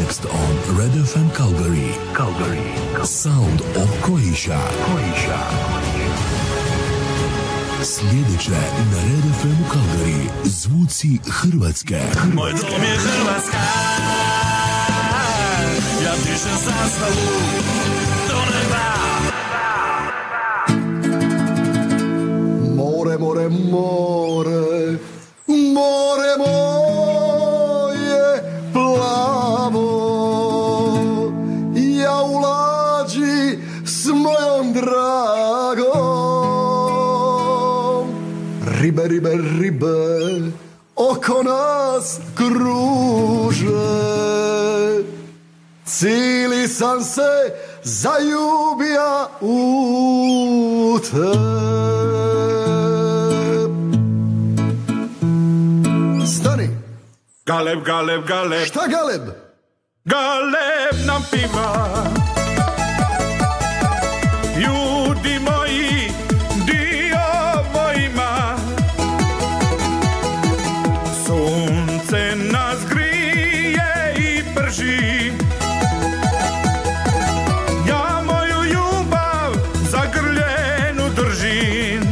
Next on Red FM Calgary, Sound of Croatia. Sljedeće na Red FM Calgary, zvuci Hrvatske. Moj dom je Hrvatska, ja pišem sastavu, to ne da. More, more, more, more moje plavo, ja u lađi s mojom dragom. Ribe, ribe, ribe oko nas kruže, cili sam se zaljubija u te. Galeb, galeb, galeb. Šta galeb? Galeb nam piva. Ljudi moji, dio mojima. Sunce nas grije i prži. Ja moju ljubav zagrljenu držim.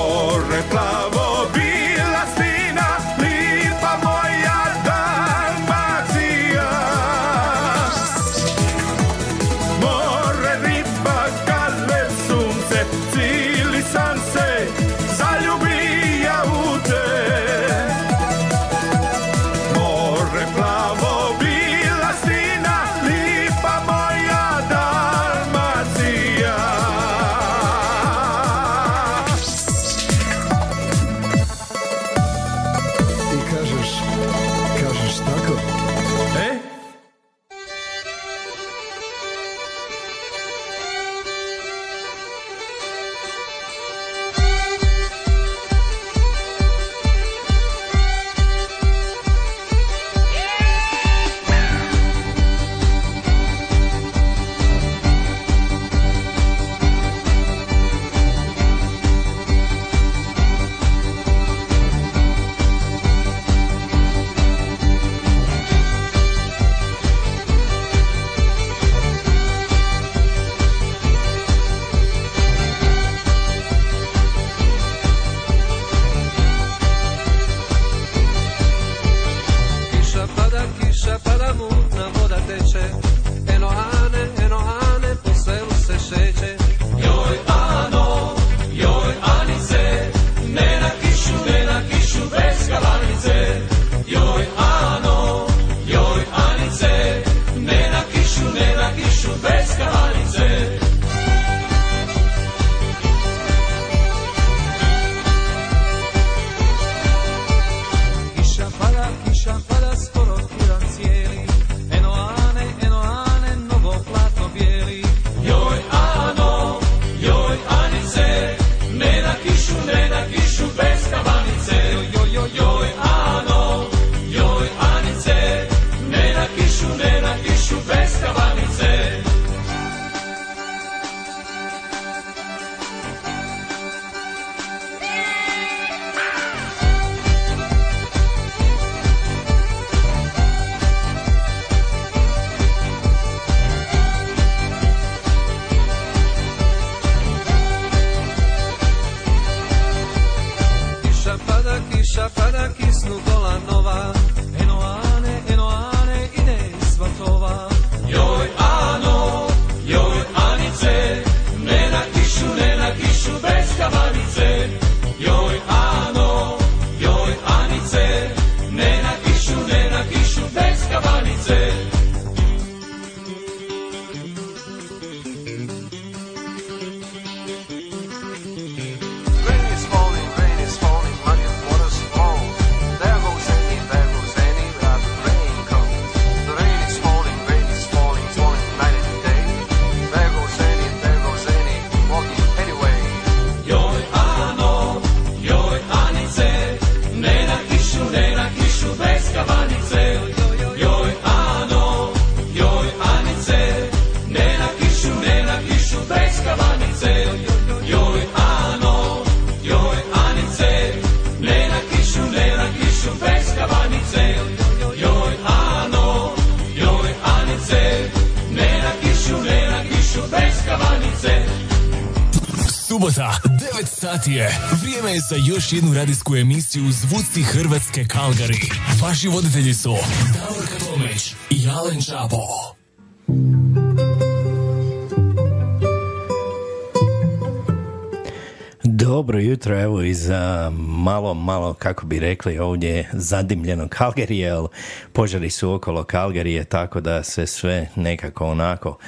Oh kiša pada, kisnu gola nova. Eno Ane, ide svatova. Joj Ano, joj Anice, ne na kišu bez kavanice. Joj Ano, joj Anice, ne na kišu bez kavanice. Subota, 9 sati je. Vrijeme je za još jednu radijsku emisiju Zvuci Hrvatske Calgary. Vaši voditelji su Tavrka Tomeć i Jalen Čapo. Dobro jutro, evo i za malo, kako bi rekli ovdje, zadimljeno Calgaryje. Požari su okolo Calgaryje, tako da se sve nekako onako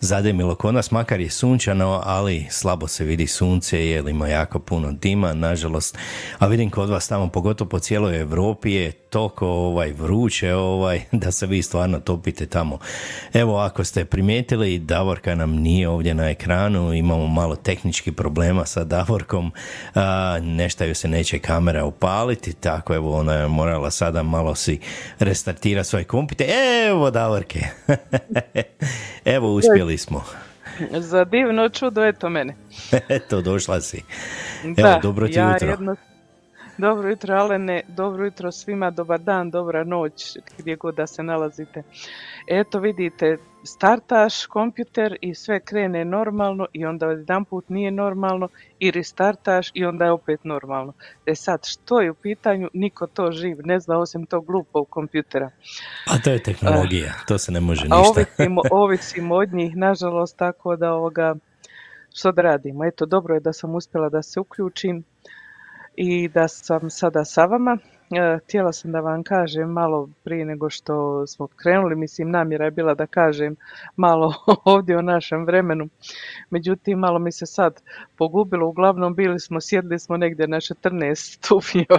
zademilo kod nas, makar je sunčano, ali slabo se vidi sunce jer ima jako puno dima, nažalost. A vidim kod vas tamo, pogotovo po cijeloj Europi je toliko vruće da se vi stvarno topite tamo. Evo, ako ste primijetili, Davorka nam nije ovdje na ekranu, imamo malo tehničkih problema sa Davorkom, nešto ju se neće kamera upaliti, tako evo ona je morala sada malo si restartirati svoj kompjuter. Evo Davorke, evo uspjeli smo. Za divno čudo, eto mene. Eto, došla si. Evo, da, dobro ti jutro. Dobro jutro Alene, dobro jutro svima, dobar dan, dobra noć, gdje god da se nalazite. Eto vidite, startaš kompjuter i sve krene normalno i onda jedanput nije normalno i restartaš i onda je opet normalno. E sad, što je u pitanju, niko to živ ne zna osim tog glupog kompjutera. A to je tehnologija, to se ne može ništa. Ovisimo od njih, nažalost, tako da što da radimo. Eto, dobro je da sam uspjela da se uključim i da sam sada sa vama. Htjela sam da vam kažem malo prije nego što smo krenuli, mislim namjera je bila da kažem malo ovdje o našem vremenu, međutim malo mi se sad pogubilo, uglavnom sjedili smo negdje na 14 stupnjeva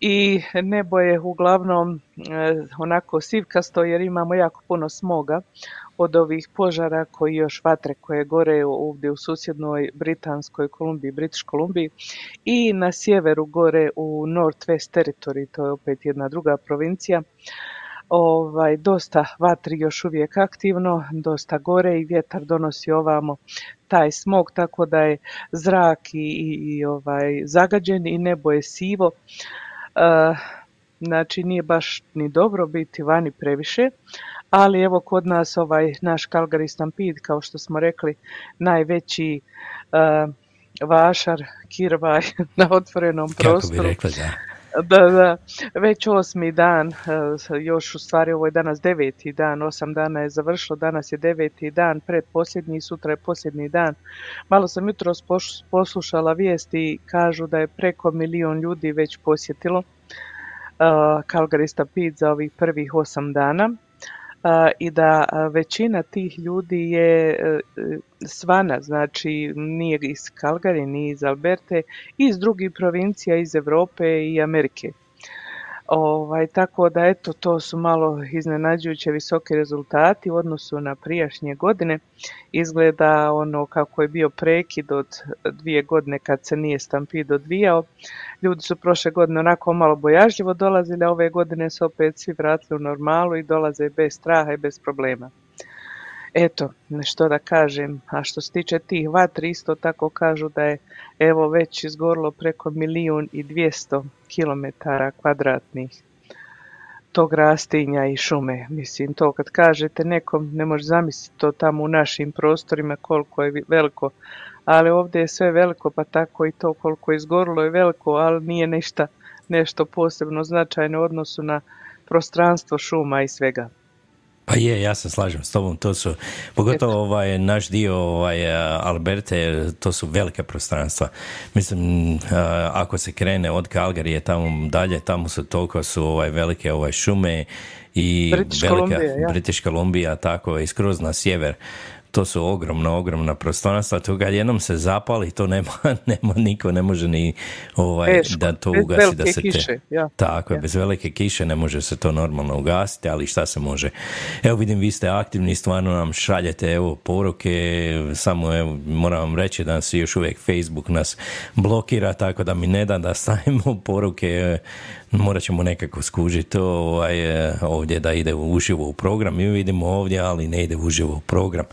i nebo je uglavnom onako sivkasto jer imamo jako puno smoga od ovih požara koji još vatre koje gore ovdje u susjednoj Britanskoj Kolumbiji, British Kolumbiji i na sjeveru gore u North West Territory, to je opet jedna druga provincija. Dosta vatri još uvijek aktivno, dosta gore i vjetar donosi ovamo taj smog, tako da je zrak i zagađen i nebo je sivo. Znači nije baš ni dobro biti vani previše, ali evo kod nas naš Kalgaristan Pid, kao što smo rekli, najveći vašar, kirvaj na otvorenom prostoru. Kako bi rekla, da. Da, već 8. dan, još u stvari ovo je danas 9. dan, 8 dana je završilo, danas je 9. dan, predposljednji, sutra je posljednji dan. Malo sam jutros poslušala vijesti i kažu da je preko 1 milion ljudi već posjetilo Kalgaristan Pid za ovih prvih 8 dana i da većina tih ljudi je svana, znači nije iz Calgary, nije iz Alberte, iz drugih provincija, iz Europe i Amerike. Tako da eto, to su malo iznenađujuće visoki rezultati u odnosu na prijašnje godine. Izgleda ono kako je bio prekid od 2 godine kad se nije Stampid odvijao. Ljudi su prošle godine onako malo bojažljivo dolazili, a ove godine su opet svi vratili u normalu i dolaze bez straha i bez problema. Eto, što da kažem, a što se tiče tih vatri, isto tako kažu da je evo već izgorilo preko 1,2 miliona kilometara kvadratnih tog rastinja i šume. Mislim, to kad kažete nekom, ne može zamisliti to tamo u našim prostorima koliko je veliko ali ovdje je sve veliko, pa tako i to koliko je izgorilo je veliko, ali nije nešto posebno značajno u odnosu na prostranstvo šuma i svega. Pa je, ja se slažem s tobom, to su, pogotovo naš dio Alberte, to su velike prostranstva. Mislim, ako se krene od Kalgarije tamo dalje, tamo su toliko su velike šume i Britiška Kolumbija, tako i skroz na sjever. To su ogromna prostranstva, to kad jednom se zapali, to nema niko, ne može ni Peško, da to ugasi. Da se kiše, tako je, bez velike kiše ne može se to normalno ugasiti, ali šta se može. Evo vidim, vi ste aktivni, stvarno nam šaljete poruke, samo moram vam reći da se još uvijek Facebook nas blokira, tako da mi ne da da stavimo poruke, morat ćemo nekako skužiti ovdje da ide uživo u program. Mi vidimo ovdje, ali ne ide uživo u program.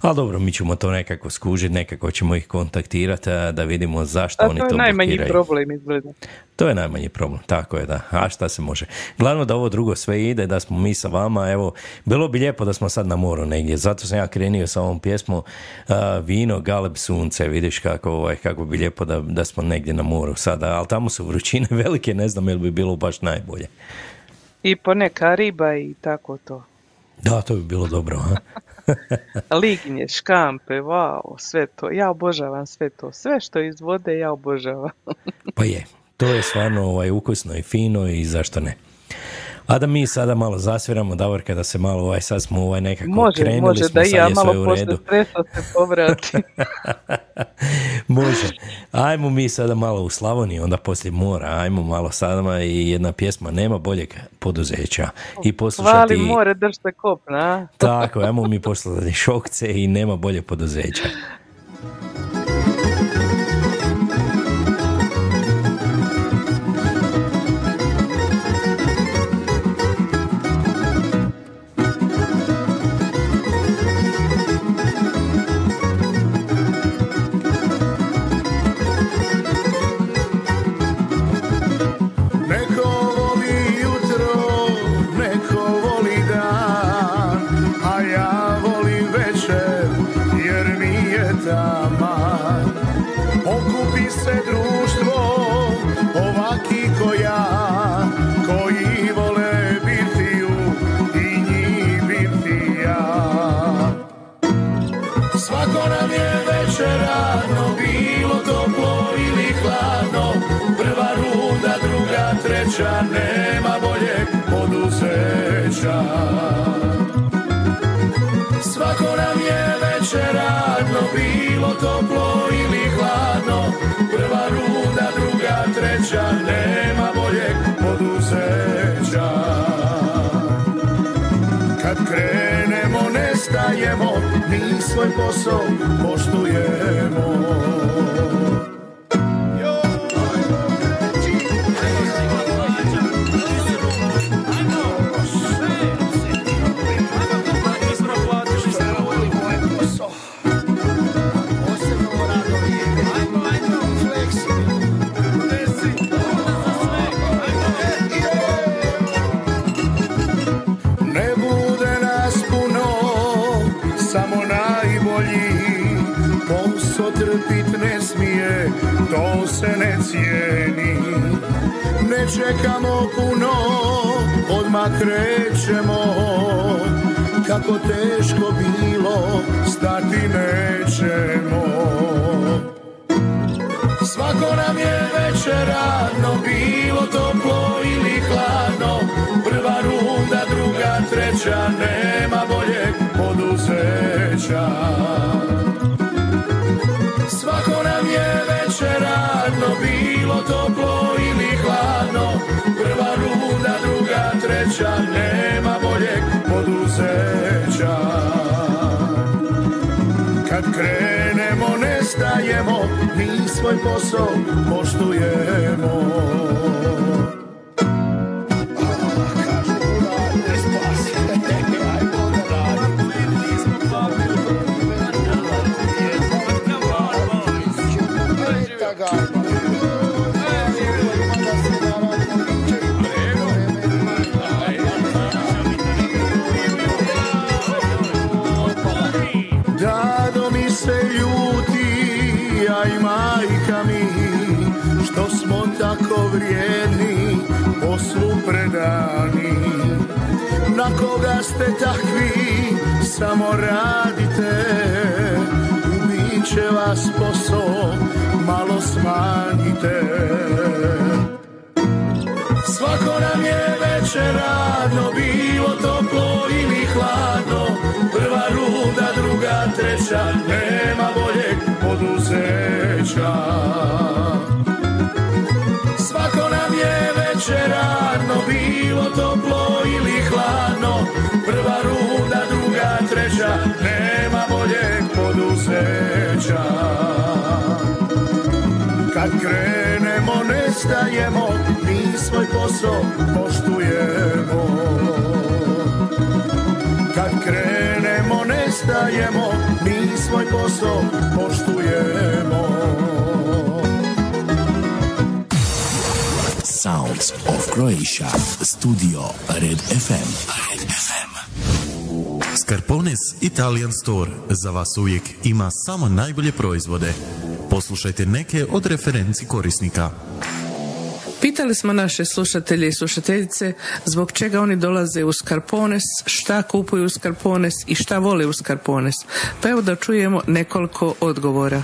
Ali dobro, mi ćemo to nekako skužiti, nekako ćemo ih kontaktirati da vidimo zašto oni to blokiraju. To je najmanji problem izgleda. To je najmanji problem, tako je da. A šta se može? Glavno da ovo drugo sve ide, da smo mi sa vama, evo, bilo bi lijepo da smo sad na moru negdje, zato sam ja krenio sa ovom pjesmom Vino, galeb, sunce, vidiš kako bi lijepo da smo negdje na moru sada, ali tamo su vrućine velike, ne znam ili bi bilo baš najbolje. I poneka riba i tako to. Da, to bi bilo dobro, ha? Lignje, škampe, vau, sve to. Ja obožavam sve to. Sve što iz vode ja obožavam. Pa je, to je stvarno ukusno i fino i zašto ne. A da mi sada malo zasviramo, Davorka, da se malo, sad smo nekako krenuli. Može, da ja malo pošto stresa se povratim. Može. Ajmo mi sada malo u Slavoniju, onda poslije mora, ajmo malo sada i jedna pjesma, nema boljeg poduzeća. I poslušati... Hvali more, drž se kopna, a? Tako, ajmo mi poslušati Šokce i nema boljeg poduzeća. Nema boljeg poduzeća. Svako nam je večer radno, bilo toplo ili hladno, prva runda, druga, treća, nema boljeg poduzeća. Kad krenemo, nestajemo, mi svoj posao poštujemo. To se ne cijeni, ne čekamo puno, odmah krećemo, kako teško bilo, stati nećemo. Svako nam je večer radno, bilo toplo ili hladno, prva runda, druga, treća, nema boljeg poduzeća. Svako nam je večer radno, bilo toplo ili hladno, prva runda, druga, treća, nema boljeg poduzeća. Kad krenemo, nestajemo, mi svoj posao poštujemo. Dado mi se ljuti, tako vrijedni, poslu predani. Na koga ste takvi, samo radite, ubit će vas posao, malo smanjite. Svako nam je večer radno, bilo toplo ili hladno, prva ruda, druga, treća, nema boljeg poduzeća. Svako nam je večer radno, bilo toplo ili hladno, prva ruda, druga, treća, nema boljeg poduzeća. Kad krenemo, nestajemo, mi svoj posao poštujemo. Kad krenemo, nestajemo, mi svoj posao poštujemo. Sounds of Croatia, studio Red FM. Red FM. Scarpones Italian Store za vas uvijek ima samo najbolje proizvode. Poslušajte neke od referenci korisnika. Pitali smo naše slušatelje i slušateljice zbog čega oni dolaze u Scarpones, šta kupuju u Scarpones i šta vole u Scarpones. Pa evo da čujemo nekoliko odgovora.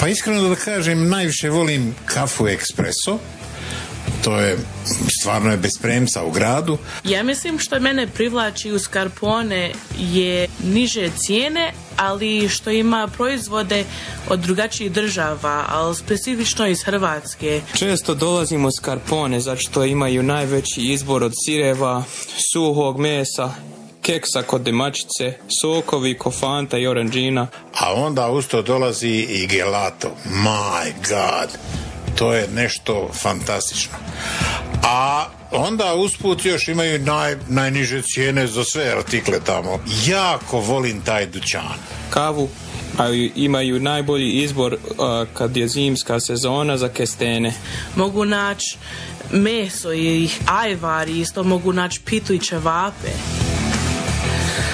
Pa iskreno da kažem, najviše volim kafu espresso. To je, stvarno je bez premca u gradu. Ja mislim što mene privlači u Scarpone je niže cijene, ali što ima proizvode od drugačijih država, ali specifično iz Hrvatske. Često dolazimo u Scarpone zato što imaju najveći izbor od sireva, suhog mesa, keksa kod demačice, sokovi, kofanta i oranđina. A onda usto dolazi i gelato. My God! To je nešto fantastično. A onda usput još imaju najniže cijene za sve artikle tamo. Jako volim taj dućan. Kavu imaju najbolji izbor kad je zimska sezona za kestene. Mogu naći meso i ajvar, isto mogu naći pitu i ćevape.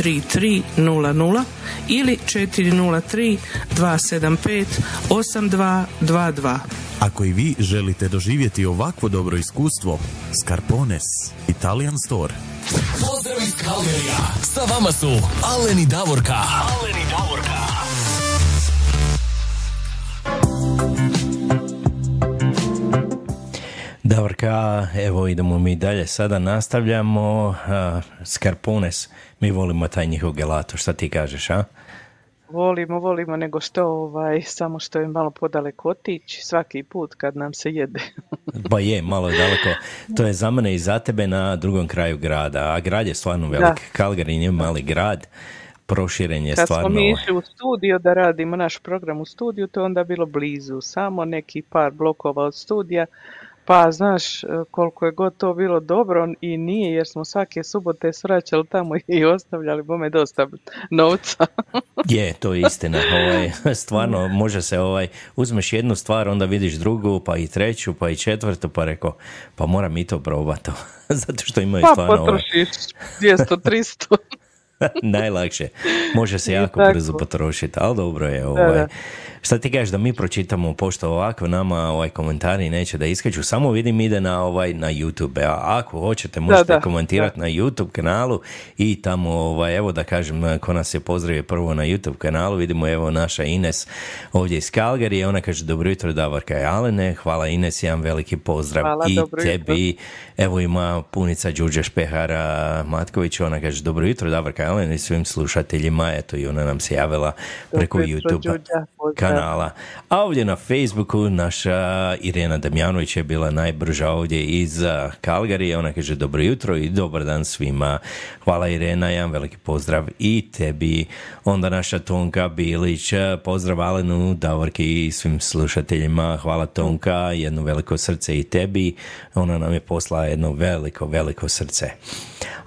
3300 ili 403 275 8222. Ako i vi želite doživjeti ovakvo dobro iskustvo, Scarpones Italian Store. Pozdrav iz Kalgarija. Sa vama su Alen i Davorka. Alen i Davorka. Davorka, evo idemo mi dalje. Sada nastavljamo Scarpones. Mi volimo taj njihov gelato, šta ti kažeš, a? Volimo, nego što samo što je malo podaleko otići svaki put kad nam se jede. Ba je, malo je daleko. To je za mene i za tebe na drugom kraju grada, a grad je stvarno velik. Calgary je mali grad, proširen je kad stvarno. Kad smo mi išli u studio da radimo naš program u studiju, to je onda bilo blizu, samo neki par blokova od studija. Pa znaš koliko je god to bilo dobro i nije, jer smo svake subote svraćali tamo i ostavljali bome dosta novca. Je, to je istina. Stvarno može se, uzmeš jednu stvar, onda vidiš drugu, pa i treću, pa i četvrtu, pa reko, pa moram i to probati. Zato što imaju stvarno... Pa potrošiš 200-300. Najlakše. Može se jako brzo potrošiti, ali dobro je. Šta ti kažeš da mi pročitamo, pošto ovako nama komentari neće da iskaču, samo vidim ide na YouTube. A ako hoćete možete komentirati na YouTube kanalu i tamo, evo da kažem, ko nas je pozdravio prvo na YouTube kanalu, vidimo evo naša Ines ovdje iz Kalgarije, ona kaže dobro jutro Davorka i Alene, hvala Ines, jedan veliki pozdrav. Hvala, i tebi. Jutro. Evo ima punica Đuđe Špehara Matković, ona kaže dobro jutro Davorka i Alene i svim slušateljima, eto i ona nam se javila preko YouTube-a. kanala. A ovdje na Facebooku naša Irena Damjanović je bila najbrža ovdje iz Kalgarije. Ona kaže dobro jutro i dobar dan svima. Hvala Irena, jedan veliki pozdrav i tebi. Onda naša Tonka Bilić, pozdrav Alenu, Davorki i svim slušateljima. Hvala Tonka, jedno veliko srce i tebi. Ona nam je poslala jedno veliko, veliko srce.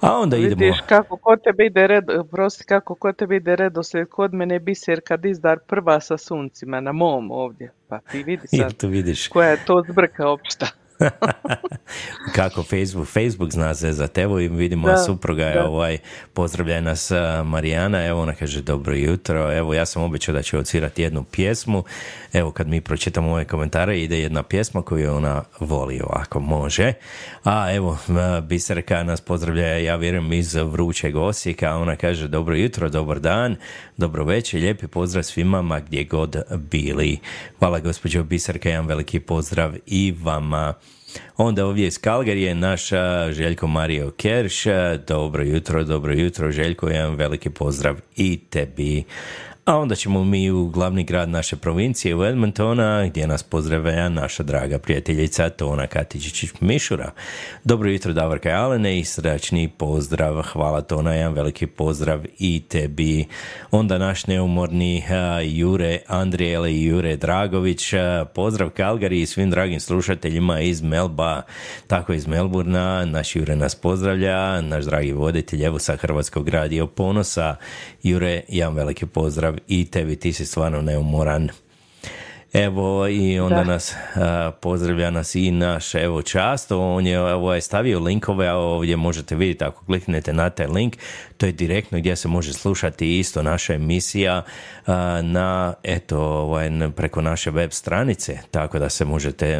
A onda idemo... Vidiš kako kod tebe ide red, prosti, kako kod tebe ide redoslijed, kod mene je Biserka Dizdar prva sa suncima na mom ovdje. Pa ti vidi sad koja je to zbrka opšta. Kako Facebook zna se za tevo i vidimo da, supruga je ovaj, pozdravlja nas Marijana, evo ona kaže dobro jutro, evo ja sam obećao da ću odsvirati jednu pjesmu, evo kad mi pročitamo ove komentare ide jedna pjesma koju ona voli ovako može, a evo Biserka nas pozdravlja, ja vjerujem iz vrućeg Osijeka, ona kaže dobro jutro, dobar dan, dobro večer, lijepi pozdrav svima ma gdje god bili. Hvala gospođo Biserka, jedan veliki pozdrav i vama. Onda ovdje iz Kalgarije naša Željko Mario Kerš, dobro jutro Željko, jedan veliki pozdrav i tebi. A onda ćemo mi u glavni grad naše provincije u Edmontona gdje nas pozdravlja naša draga prijateljica Tona Katičić-Mišura. Dobro jutro Davorka i Alene i srdačni pozdrav, hvala Tona, jedan veliki pozdrav i tebi. Onda naš neumorni Jure Andrijele i Jure Dragović, pozdrav Kalgari i svim dragim slušateljima iz Melba, tako iz Melburna, naš Jure nas pozdravlja, naš dragi voditelj evo sa Hrvatskog radio Ponosa, Jure, jedan veliki pozdrav i tebi, ti si stvarno neumoran. Evo i onda nas pozdravlja nas i naš evo Často, on je evo, stavio linkove, a ovdje možete vidjeti ako kliknete na taj link, to je direktno gdje se može slušati isto naša emisija na eto ovaj, preko naše web stranice, tako da se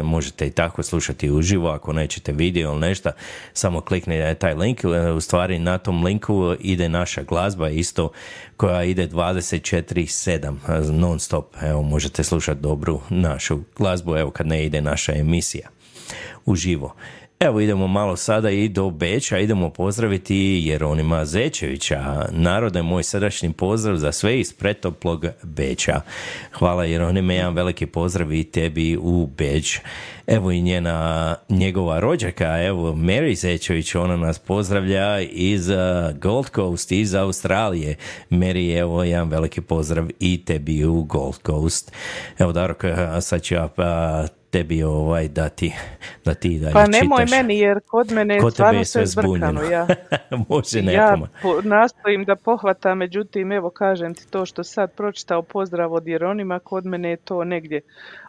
možete i tako slušati uživo, ako nećete video ili nešto, samo kliknete taj link, u stvari na tom linku ide naša glazba isto koja ide 24/7 non stop, evo možete slušati dobru našu glazbu, evo kad ne ide naša emisija uživo. Evo idemo malo sada i do Beča, idemo pozdraviti Jeronima Zečevića. Narode, moj srdačni pozdrav za sve iz pretoplog Beča. Hvala Jeronime, jedan veliki pozdrav i tebi u Beč. Evo i njegova rođaka, evo Meri Zečević, ona nas pozdravlja iz Gold Coast, iz Australije. Meri, evo jedan veliki pozdrav i tebi u Gold Coast. Evo Darko, sad ću tebi ovaj da ti dalje pa čitaš. Pa nemoj meni, jer kod mene kod stvarno je sve zbrkano. Ja, može nekoma. Ja nastojim da pohvatam, međutim, evo kažem ti to što sad pročitao pozdrav od Jeronima, kod mene je to negdje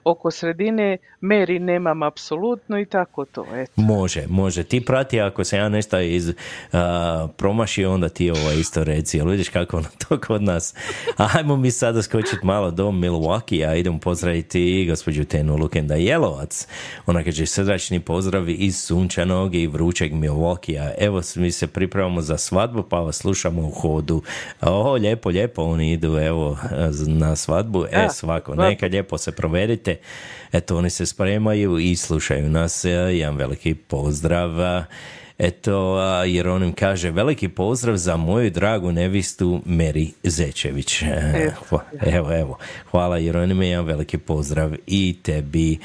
oko sredine, Meri nemam apsolutno i tako to. Eto. Može. Ti prati, ako se ja nešto promašio, onda ti ovo isto reci. Jel vidiš kako ono to kod nas? Ajmo mi sada skočiti malo do Milwaukee, a idemo pozdraviti gospođu Tenu Lukenda Jelovac. Ona kaže srdačni pozdrav iz sunčanog i vrućeg Milwaukee-a. Evo mi se pripremamo za svadbu, pa vas slušamo u hodu. O, lijepo, oni idu evo na svadbu. Svako, neka lijepo se provedite. Eto, oni se spremaju i slušaju nas, jedan veliki pozdrav. Eto, Jeronim kaže, veliki pozdrav za moju dragu nevistu Meri Zečević. Evo. Hvala Jeronime, jedan veliki pozdrav i tebi.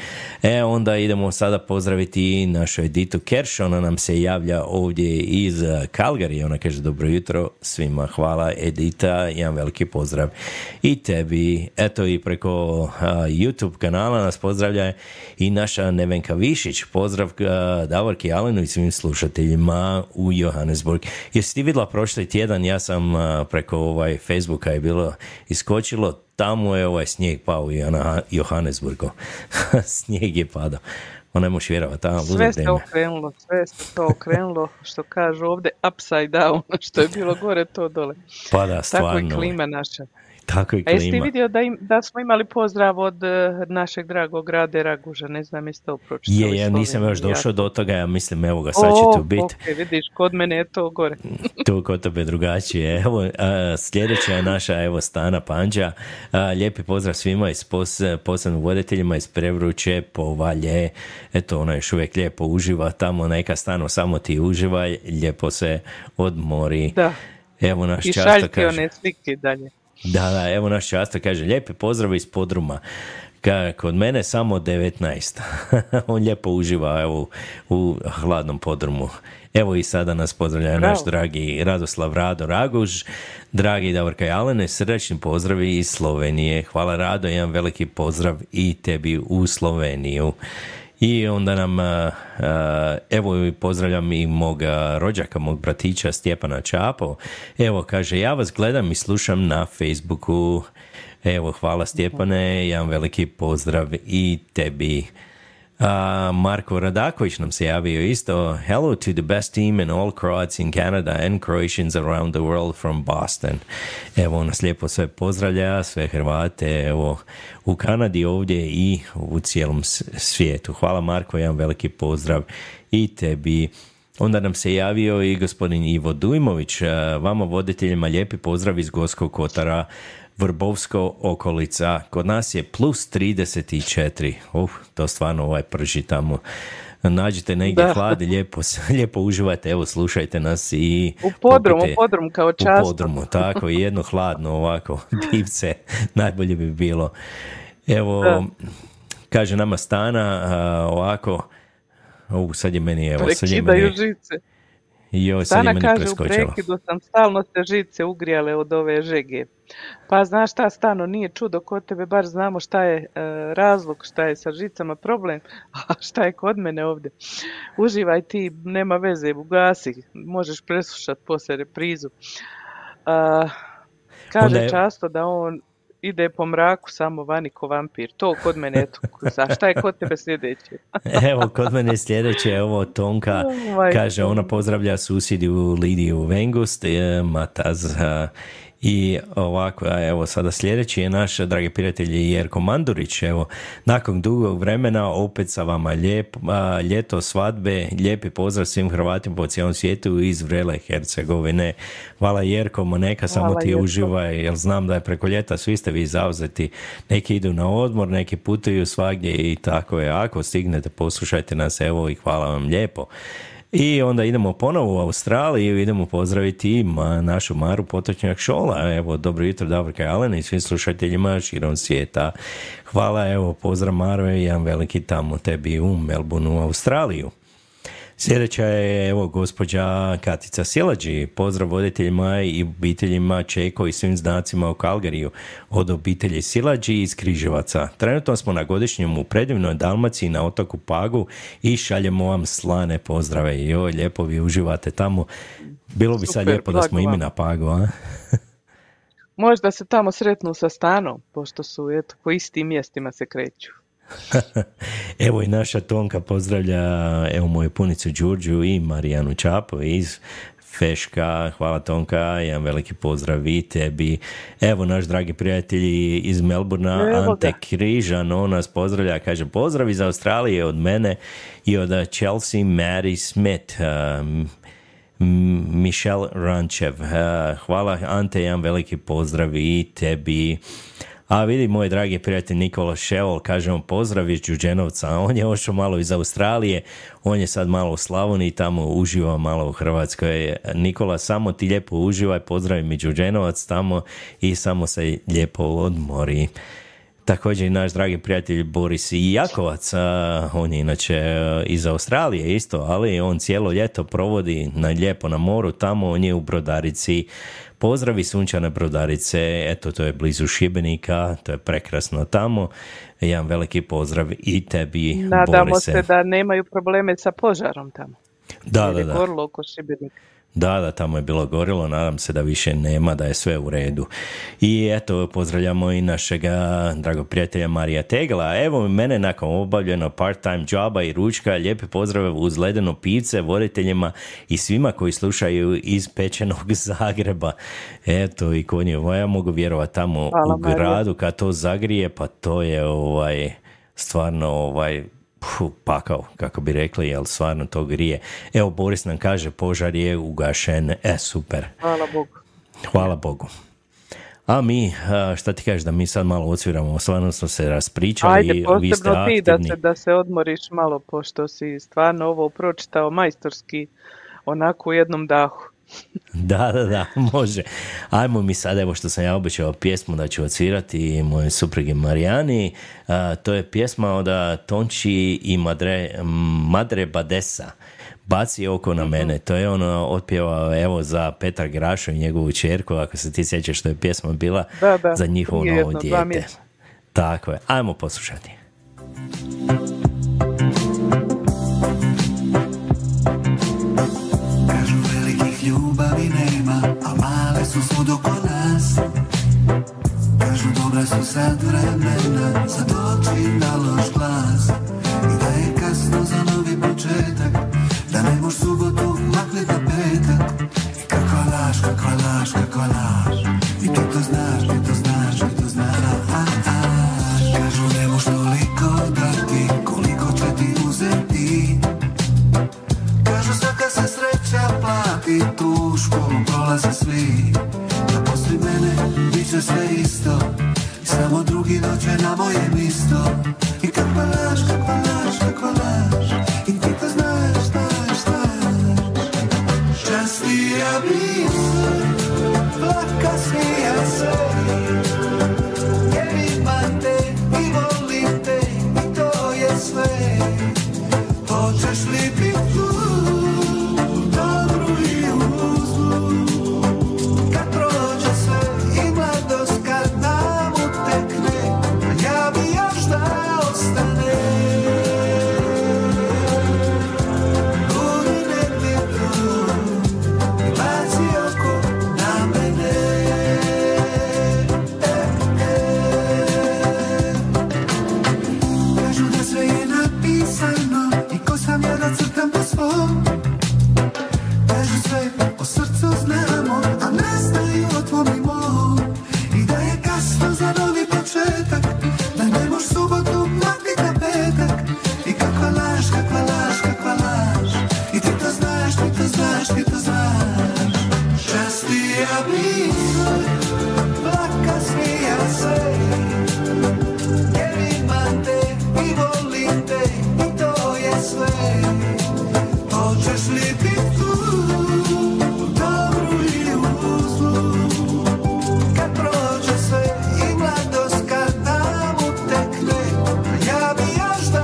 Onda idemo sada pozdraviti našu Editu Kerš, ona nam se javlja ovdje iz Kalgari, ona kaže dobro jutro svima, hvala Edita, jedan veliki pozdrav i tebi. Eto i preko YouTube kanala nas pozdravlja i naša Nevenka Višić, pozdrav Davorki, Alenu i svim slušateljima u Johannesburg. Jesi ti vidjela prošli tjedan, ja sam preko Facebooka je bilo iskočilo, tamo je snijeg pao i na Johannesburgu. Snijeg je padao. Ona moš vjerovat, tamo sve se okrenulo, što kažu ovdje upside down, što je bilo gore to dole. Pada stvarno. Tako je klima naša. A jesi ti vidio da smo imali pozdrav od našeg dragog Rade Raguža, ne znam jesi to pročitali. Ja nisam još došao do toga, ja mislim evo ga sad će tu biti. Ok, vidiš, kod mene je to gore. Tu kod tebe drugačije. Evo, sljedeća je naša Stana Panđa. Lijepi pozdrav svima, posebno voditeljima iz Prevruće Povalje. Eto, ona još uvijek lijepo uživa tamo, neka Stano, samo ti uživaj, lijepo se odmori. Da, evo naš i šalj ti one slike dalje. Da, da, evo naš Časta kaže, lijepi pozdrav iz podruma. Kod mene samo 19. On lijepo uživa evo, u hladnom podrumu. Evo i sada nas pozdravlja naš dragi Radoslav Rado Raguž, dragi Davorka i Alene, srdečni pozdravi iz Slovenije. Hvala Rado, jedan veliki pozdrav i tebi u Sloveniju. I onda nam, evo pozdravljam i moga rođaka, mog bratića Stjepana Čapo. Evo kaže, ja vas gledam i slušam na Facebooku. Evo, hvala Stjepane, jedan veliki pozdrav i tebi. Marko Radaković nam se javio isto. Hello to the best team and all Croats in Canada and Croatians around the world from Boston. Evo, nas lijepo sve pozdravlja, sve Hrvate, evo, u Kanadi ovdje i u cijelom svijetu. Hvala Marko, jedan veliki pozdrav i tebi. Onda nam se javio i gospodin Ivo Dujmović. Vama voditeljima lijepi pozdrav iz Gorskog Kotara, Vrbovsko okolica. Kod nas je plus 34. To stvarno prži tamo. Nađite negdje hlad, lijepo uživajte, evo slušajte nas i... U podrumu kao čast. U podrumu, tako, jedno hladno ovako, pivce, najbolje bi bilo. Evo, kaže nama Stana, ovako, sad je meni, evo, sad je meni... Joj, Stana kaže, u prekidu sam, stalno se žice ugrijale od ove žege. Pa znaš šta, Stano, nije čudo kod tebe, baš znamo šta je razlog, šta je sa žicama problem, a šta je kod mene ovdje. Uživaj ti, nema veze, ugasi, možeš preslušati poslije reprizu. Kaže je... Často da on ide po mraku samo vani ko vampir. To kod mene je tukuza. Šta je kod tebe sljedeće? Evo, kod mene je sljedeće. Ovo Tonka kaže, ona pozdravlja susjedju Lidiju Vengust, Mataz. I ovako, evo sada sljedeći je naš dragi prijatelj Jerko Mandurić. Evo, nakon dugog vremena opet sa vama ljeto svadbe, lijepi pozdrav svim Hrvatima po cijelom svijetu iz vrele Hercegovine. Hvala Jerko, neka samo ti uživaj, jer znam da je preko ljeta svi ste vi zauzeti, neki idu na odmor, neki putuju svagdje i tako je. Ako stignete, poslušajte nas, evo, i hvala vam lijepo. I onda idemo ponovo u Australiju, idemo pozdraviti našu Maru Potočnjak Šola. Evo, dobro jutro Davorka i Alena i svim slušateljima širom svijeta. Hvala, evo, pozdrav Maru i jedan veliki tamo tebi u Melbourneu, Australiju. Sljedeća je, evo, gospođa Katica Silađi. Pozdrav voditeljima i obiteljima Čeko i svim znacima u Kalgariju od obitelji Silađi iz Križevaca. Trenutno smo na godišnjem u predivnoj Dalmaciji na otoku Pagu i šaljemo vam slane pozdrave. Joj, lijepo vi uživate tamo. Bilo bi super, sad lijepo da smo i mi na Pagu, a? Možda se tamo sretnu sa Stanom, pošto su, eto, po istim mjestima se kreću. Evo i naša Tonka pozdravlja, evo, moju punicu Đurđu i Marijanu Čapo iz Feška. Hvala Tonka, jedan veliki pozdrav i tebi. Evo naš dragi prijatelji iz Melbournea, Ante Križan, on nas pozdravlja, kaže pozdrav iz Australije od mene i od Chelsea Mary Smith, Michelle Rančev. Hvala Ante, jedan veliki pozdrav i tebi. A vidi, moj dragi prijatelj Nikola Šeol, kažem pozdrav iz Đuđenovca, on je ošao malo iz Australije, on je sad malo u Slavoniji, tamo uživa malo u Hrvatskoj. Nikola, samo ti lijepo uživaj, pozdravi mi Đuđenovac tamo i samo se lijepo odmori. Također i naš dragi prijatelj Boris Jakovac, on je inače iz Australije isto, ali on cijelo ljeto provodi lijepo na moru, tamo on je u Brodarici. Pozdravi sunčane Brodarice, eto to je blizu Šibenika, to je prekrasno tamo. Jedan veliki pozdrav i tebi, Borise. Nadamo se da nemaju probleme sa požarom tamo. Da. Gorilo oko Šibenika. Da, tamo je bilo gorilo, nadam se da više nema, da je sve u redu. I eto, pozdravljamo i našega dragog prijatelja Marija Tegla. Evo mene nakon obavljeno part-time džaba i ručka, lijepi pozdrav uz ledeno pice, voditeljima i svima koji slušaju iz pečenog Zagreba. Eto, i konjevo, ja mogu vjerovati tamo u gradu, kad to zagrije, pa to je stvarno pakao, kako bi rekli, jel stvarno to grije. Evo, Boris nam kaže, požar je ugašen, super. Hvala Bogu. Hvala Bogu. A mi, šta ti kažeš da mi sad malo odsviramo, stvarno smo se raspričali. Ajde, posebno ti da se odmoriš malo, pošto si stvarno ovo pročitao majstorski, onako u jednom dahu. Da, može. Ajmo mi sad, evo što sam ja obećao pjesmu da ću odsvirati moje supruge Marijani. To je pjesma od Tonči i Madre Badesa. Baci oko na mene. To je ono otpjeva, evo, za Petra Grašu i njegovu čerku, ako se ti sjećaš što je pjesma bila, da, za njihovo novo dijete. Tako je. Ajmo poslušati. Kažu velikih ljubavi nema, a male su svud oko nas. Kažu dobra su sad vremena, sad oči na loš glas. I da je kasno za novi početak, da ne moš subotu maklit na petak. I kakva laž, kakva laž, kakva laž. I ti to znaš, ti to znaš, ti to znaš. Kažu ne moš toliko dati, koliko će ti uzeti. Kažu svaka se sreća plati, tu školu prolaze svi. Da poslije mene bit će sve isto, samo drugi dođe na moje misto. I kakva laž, kakva laž, kakva laž. I ti to znaš, znaš, znaš. Častija bi se, vlaka smija se. Jer imam te i volim te i to je sve. Hoćeš li biti tu, dobru i uzlu. Kad prođe sve i mladost kad nam utekne, ja bi još da ostane. Kažu sve o srcu znamo, a ne znaju o tvom i mom. I da je kasno za novi početak, da ne moš subotu maknit na petak. I kakva laž, kakva laž, kakva laž. I ti to znaš, ti to znaš, ti to znaš. Častija bi se, vlaka smija se. Jer imam te i volim te i to je sve. Hoćeš li biti tu, dobru ili uzlu, kad prođe sve i mladost kad nam utekne, ja bi još da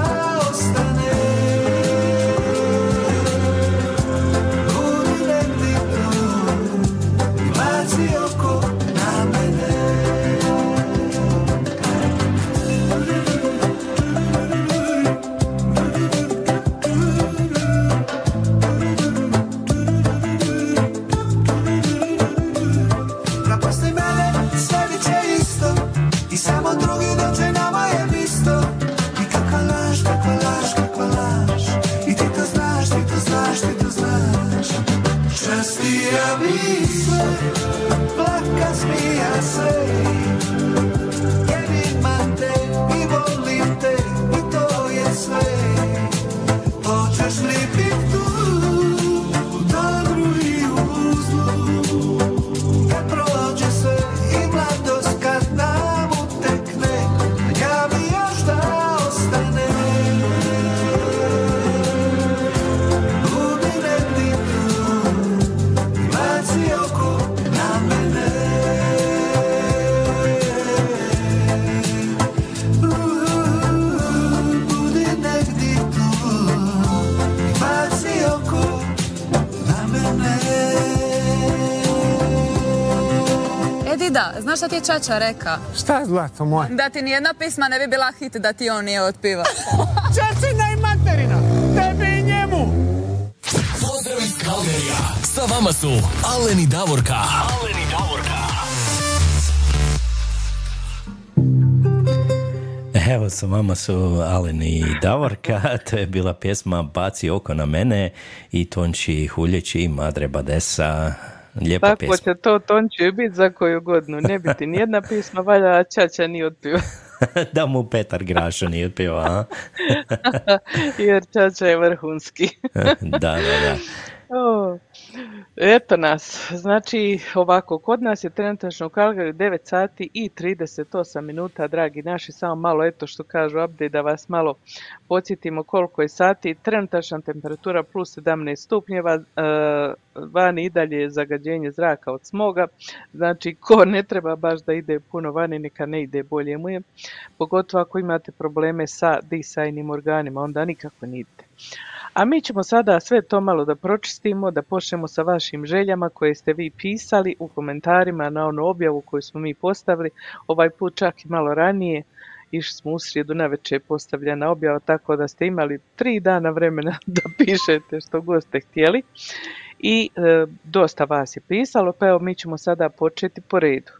ostane. Budi leti tu i baci oko na mene. Častija bi se, vlaka smija se. Jer imam te i volim te i to je sve. Hoćeš li biti tu, dobru i uzlu, kad prođe sve i mladost kad nam utekne, ja bi još da ostane. Da, znaš šta ti je Čača reka? Šta, zlato moje? Da ti nijedna pisma ne bi bila hit da ti on nije otpiva. Čačina i materina, tebi i njemu! Pozdrav iz Kalgarija, sa vama su Alen i Davorka. Alen i Davorka. Evo, sa vama su Alen i Davorka, to je bila pjesma Baci oko na mene i Tonči Huljeći, Madre Badesa. Lijepa tako pjesma. Će to Tonči biti za koju godinu, ne biti nijedna pisma, valja Čača ni otpiva. Da mu Petar Grašo ni otpiva, a? Jer Čača je vrhunski. Da. Eto nas, znači ovako, kod nas je trenutačno u Kalgariju 9 sati i 38 minuta, dragi naši, samo malo, eto što kažu update, da vas malo podsjetimo koliko je sati. Trenutačna temperatura plus 17 stupnjeva, vani i dalje zagađenje zraka od smoga, znači ko ne treba baš da ide puno vani, neka ne ide, bolje mu je, pogotovo ako imate probleme sa disajnim organima, onda nikako ne idete. A mi ćemo sada sve to malo da pročistimo, da počnemo sa vašim željama koje ste vi pisali u komentarima na onu objavu koju smo mi postavili, ovaj put čak i malo ranije, išli smo u srijedu navečer postavljena objava, tako da ste imali 3 dana vremena da pišete što god ste htjeli i dosta vas je pisalo, pa evo mi ćemo sada početi po redu.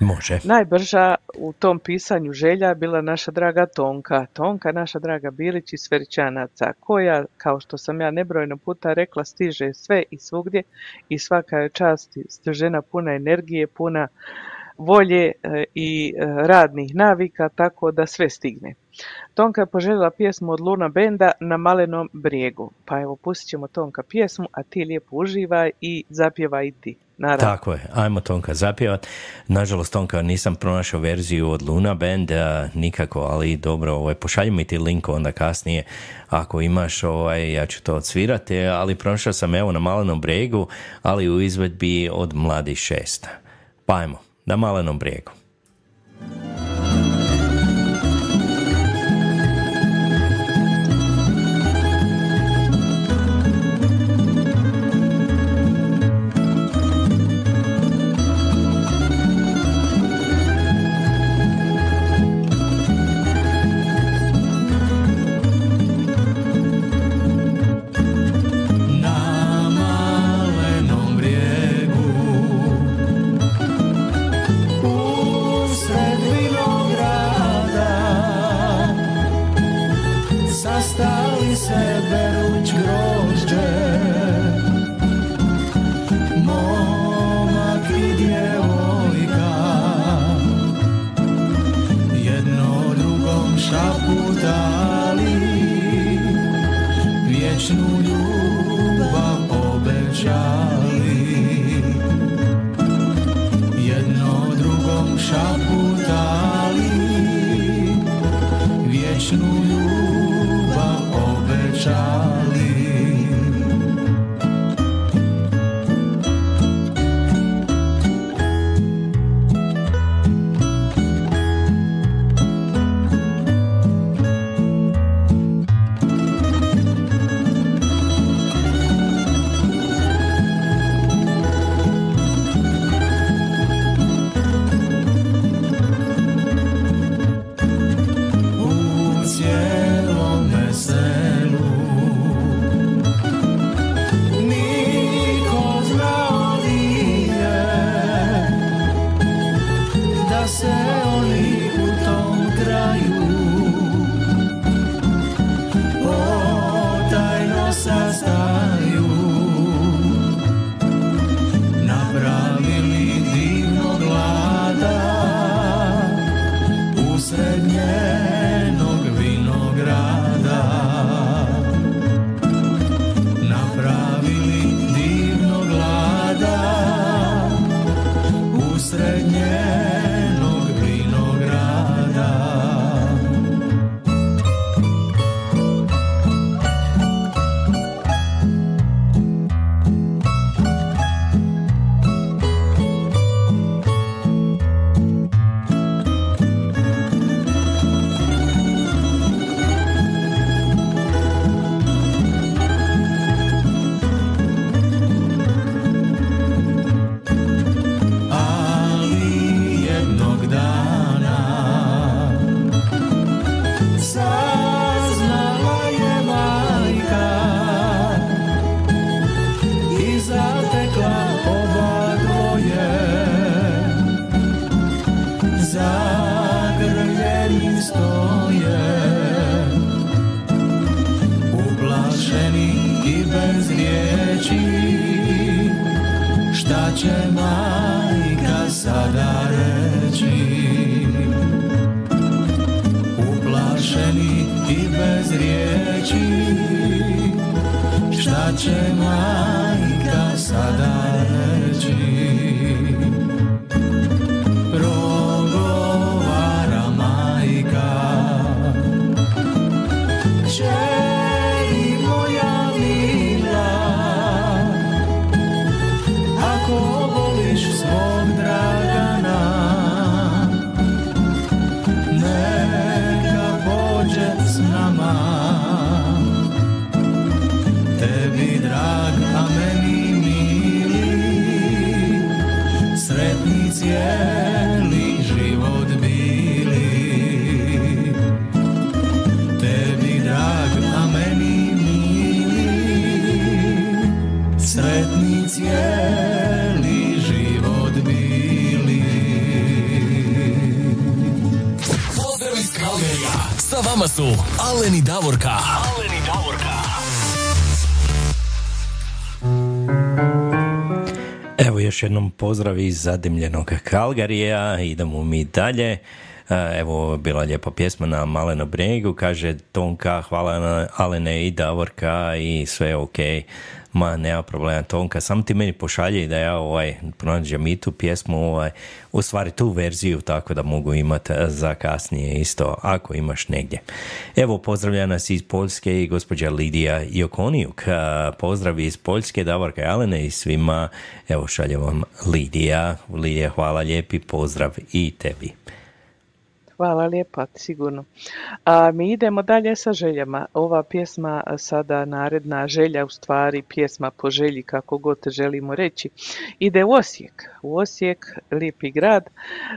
Može. Najbrža u tom pisanju želja bila naša draga Tonka. Tonka, naša draga Bilić iz Sveričanaca, koja, kao što sam ja nebrojno puta rekla, stiže sve i svugdje i svaka je čast, žena puna energije, puna volje i radnih navika, tako da sve stigne. Tonka je poželjela pjesmu od Luna Benda Na malenom brijegu. Pa evo, pustit ćemo Tonka pjesmu, a ti lijepo uživaj i zapjevaj i ti. Naravno. Tako je, ajmo Tonka zapjevati. Nažalost, Tonka, nisam pronašao verziju od Luna Band, nikako, ali dobro, pošalji mi ti link onda kasnije, ako imaš, ja ću to odsvirati, ali pronašao sam evo Na malenom brijegu, ali u izvedbi od Mladih 6. Pa ajmo, Na malenom brijegu. cijeli život bili, tebi drag, a meni mili, sretni cijeli život bili. Pozdrav iz Kalgarija, sa vama su Alen i Davorka. Alen i Davorka. Evo još jednom pozdrav iz zadimljenog Kalgarija, idemo mi dalje. Evo, bila lijepa pjesma na Malenom brijegu, kaže Tonka, hvala Alene i Davorka i sve ok. Ma, nema problema Tonka, sam ti meni pošalje da ja pronađem i tu pjesmu, u stvari tu verziju, tako da mogu imati za kasnije isto, ako imaš negdje. Evo, pozdravlja nas iz Poljske i gospođa Lidija Jokonijuk. Pozdrav iz Poljske, Davorka i Alene i svima. Evo, šalje vam Lidija. Lidija, hvala lijepi, pozdrav i tebi. Hvala lijepa, sigurno. Mi idemo dalje sa željama. Ova pjesma sada naredna želja, u stvari pjesma po želji, kako god želimo reći, ide u Osijek. U Osijek, lijepi grad,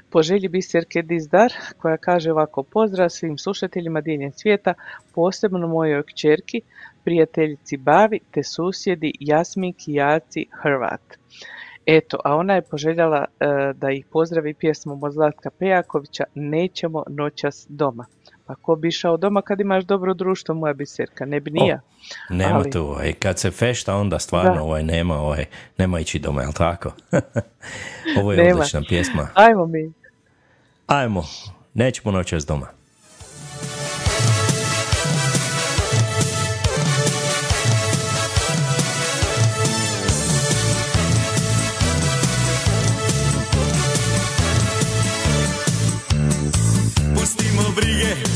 po želji Biserke Dizdar, koja kaže ovako: pozdrav svim slušateljima diljem svijeta, posebno mojoj kćerki, prijateljici Bavi, te susjedi Jasmin, Kijaci, Hrvat. Eto, a ona je poželjala da ih pozdravi pjesmom od Zlatka Pejakovića "Nećemo noćas doma". Pa ko bi išao doma kad imaš dobro društvo, moja Biserka, ne bi nija. Nema ali... tu, kad se fešta onda stvarno nema ići doma, jel tako? Ovo je nema. Odlična pjesma. Ajmo mi. Ajmo, nećemo noćas doma.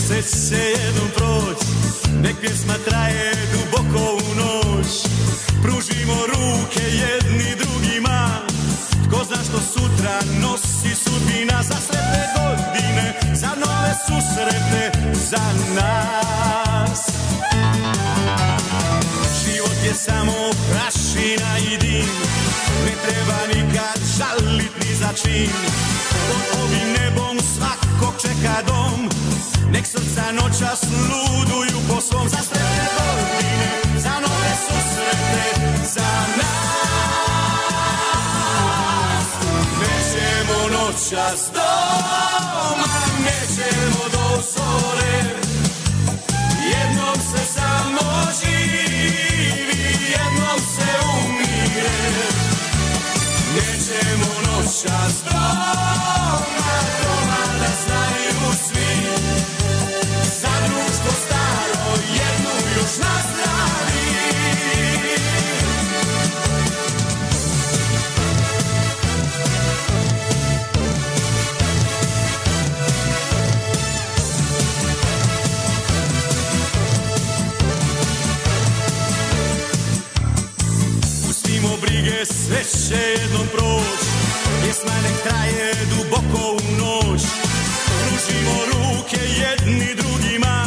Sve će jednom proći, nek pjesma traje duboko u noć. Pružimo ruke jedni drugima, tko zna što sutra nosi sudbina. Za sretne godine, za nove susrete, za nas. Život je samo prašina i dim, ne treba nikad žalit ni za čin. Pod ovim nebom svakog čeka dom, nek srca noćas luduju po svom. Za sretne godine, za nove susrete, za nas. Nećemo noćas doma, nećemo do zore, jednom se samo živi, jednom se umire. Nećemo noćas doma, doma da znaju svi, za društvo staro jednu još nazdravi. Pustimo brige, sve će jednom proći, pjesma nek traje duboko u noć. Pružimo ruke jedni drugima,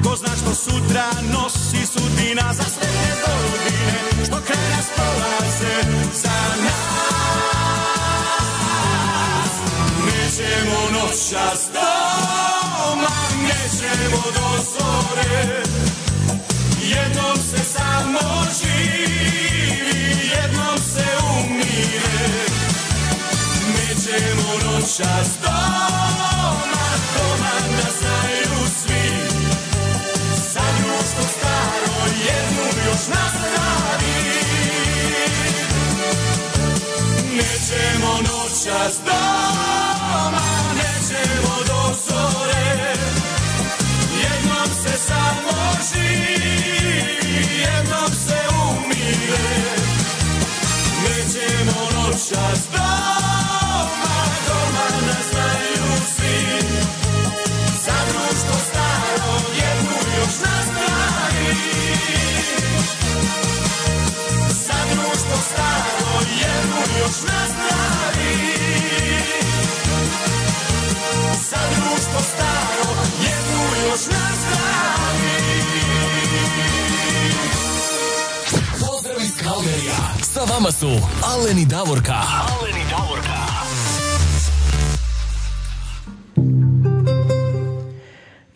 tko zna što sutra nosi sudbina. Za sretne godine, što kraj nas prolaze, za nas. Nećemo noćas doma, nećemo do zore, jednom se samo živi, jednom se umire. Nećemo noćas doma, doma da znaju svi, za društvo staro jednu još nazdravi. Nećemo noćas doma, nećemo do zore, jednom se samo živi, jednom se umire. Nećemo noćas doma, doma nas znaju svi, za društvo staro jednu još nazdravi. Za društvo staro jednu još nazdravi. Za društvo staro jednu još nazdravi. Pozdrav iz Kalgarija, sa vama su Alen i Davorka. Alen i Davorka.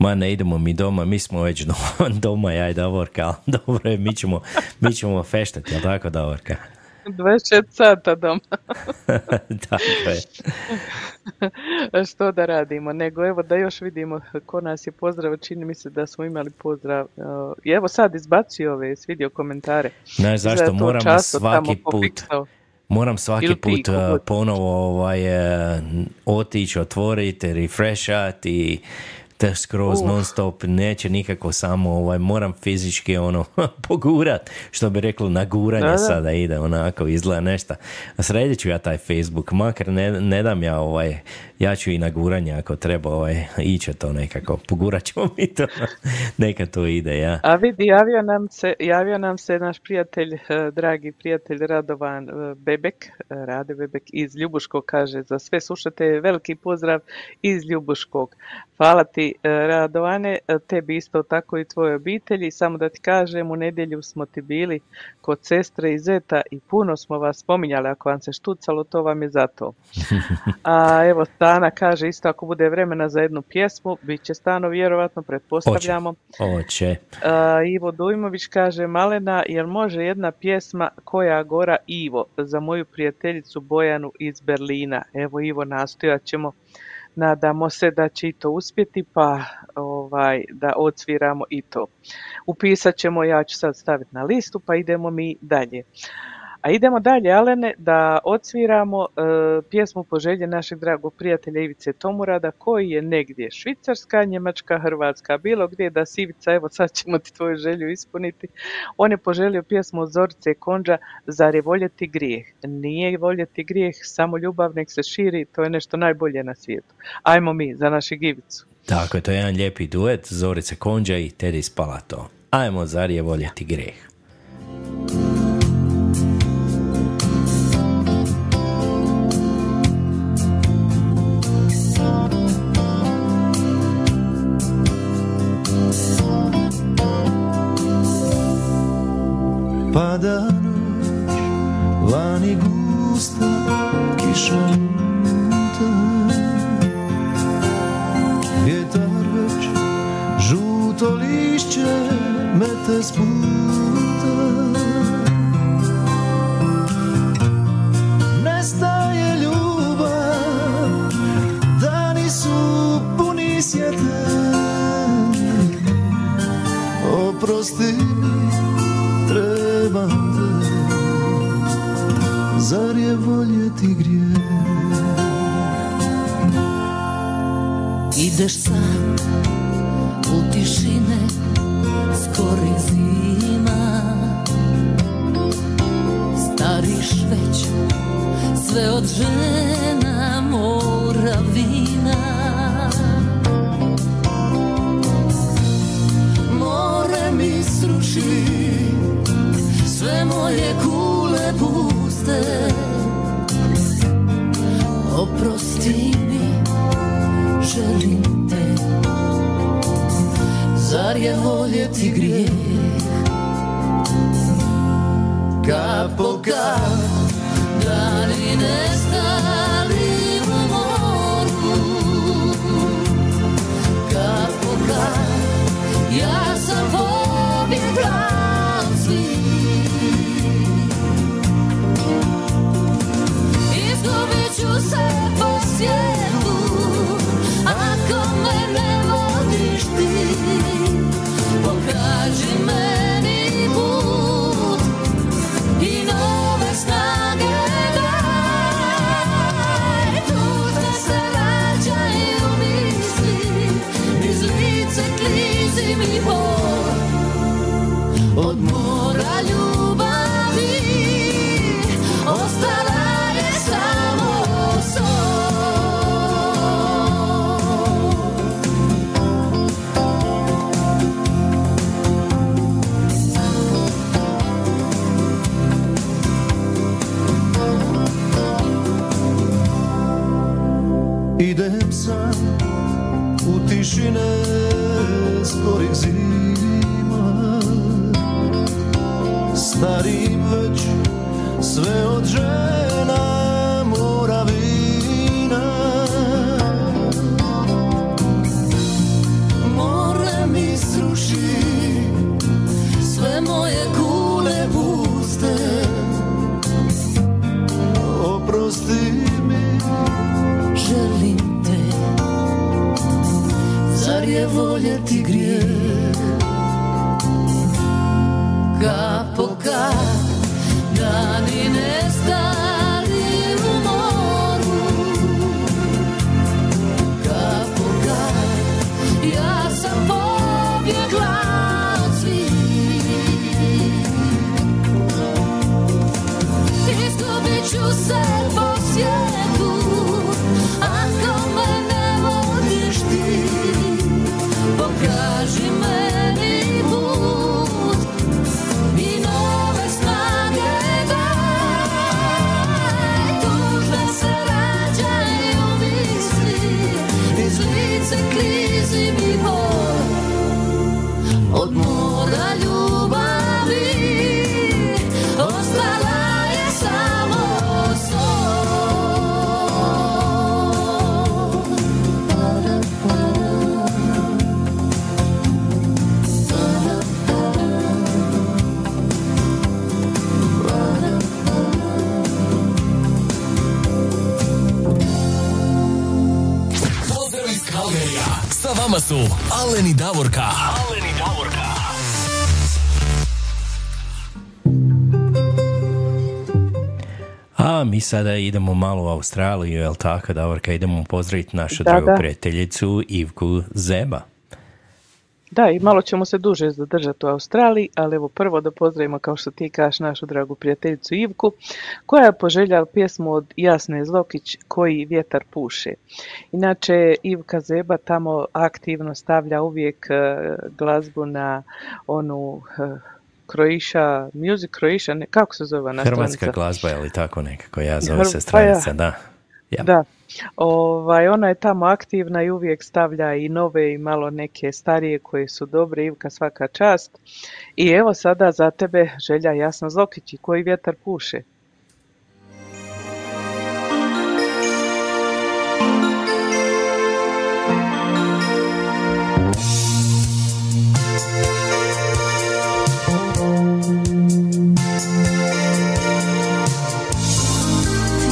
ma ne idemo mi doma, mi smo već doma, ja i Davorka, dobro je, mi ćemo feštati, jel tako Davorka? 24 sata doma. Tako je. Što da radimo, nego evo da još vidimo ko nas je pozdrav, čini mi se da smo imali pozdrav. I evo sad izbacio ove, vidio komentare. Znaš zašto, moram svaki put, ponovo otići, otvoriti, refreshati i te skroz non stop, neće nikako samo, moram fizički pogurat, što bi reklo naguranje da. Sada ide, onako izgleda nešto. Sredit ću ja taj Facebook, makar ne dam ja ja ću i naguranje ako treba iće to nekako, pogurat ćemo mi to, neka to ide, ja. A vidi, javio nam se naš prijatelj, dragi prijatelj Radovan Bebek, Rade Bebek iz Ljubuškog, kaže, za sve slušate veliki pozdrav iz Ljubuškog. Hvala ti Radovane, tebi isto tako i tvoje obitelji, samo da ti kažem, u nedjelju smo ti bili kod sestre i zeta i puno smo vas spominjali, ako vam se štucalo, to vam je zato. A evo Stana kaže isto, ako bude vremena za jednu pjesmu, bit će Stano vjerovatno, pretpostavljamo. Oće. Ivo Dujmović kaže, Malena, jer može jedna pjesma Koja gora Ivo za moju prijateljicu Bojanu iz Berlina. Evo Ivo, nastojat ćemo. Nadamo se da će i to uspjeti, pa da odsviramo i to. Upisat ćemo, ja ću sad staviti na listu, pa idemo mi dalje. A idemo dalje, Alene, da odsviramo pjesmu po želji našeg dragog prijatelja Ivice Tomurada, koji je negdje Švicarska, Njemačka, Hrvatska, bilo gdje. Da si, Ivica, evo sad ćemo ti tvoju želju ispuniti. On je poželio pjesmu od Zorice Konđa, Zar je voljeti grijeh? Nije voljeti grijeh, samo ljubav nek se širi, to je nešto najbolje na svijetu. Ajmo mi za našeg Ivicu. Tako je, to je jedan lijepi duet, Zorice Konđa i Teddy Spalato. Ajmo, Zar je voljeti grijeh? Pada noć, lani gusta, kiša muta, vjetar već žuto lišće mete s puta. Nestaje ljubav, dani su puni sjete, oprosti zar je voljeti grijeh? Ideš sam u tišine skori zima, stariš već sve od žena mora vina. More mi sruši sve moje kule puste, oprosti mi, želim te, zar je voljeti grijeh? Kap po kap, dani nestali u moru, kap po kap, ja sam pobjegla. Izgubit ću se po svijetu ako me ne vodiš ti, pokaži meni put i nove snage daj. Tužne se vraćaju misli, iz lice klizi mi bol od mora ljubavi, ostala idem sam u tišine skorih zima, starim već sve od žena mora vina. Davorka, dani nestali u moru. Kako kad ja sam pobjegla od svih, izgubit ću se po svijetu ako me ne vodiš ti. Pokaži meni klizi mi bol od mora ljubavi, ostala je samo sol. Pozdrav iz Kalgarija. Sa vama su Alen i Davorka. Alen i Davorka. A mi sada idemo malo u Australiju, jel tako, Davorka? Idemo pozdraviti našu dragu prijateljicu Ivku Zeba. Da, i malo ćemo se duže zadržati u Australiji, ali evo prvo da pozdravimo, kao što ti kažeš, našu dragu prijateljicu Ivku, koja je poželjala pjesmu od Jasne Zlokić, Koji vjetar puše. Inače, Ivka Zeba tamo aktivno stavlja uvijek glazbu na onu Croatia, Music Croatia, kako se zove na stranica? Hrvatska glazba, ili tako nekako, ja zove se stranica, da. Ja. Da. Ona je tamo aktivna i uvijek stavlja i nove i malo neke starije koje su dobre. Ivka, svaka čast. I evo sada za tebe želja Jasno Zlokići, Koji vjetar puše.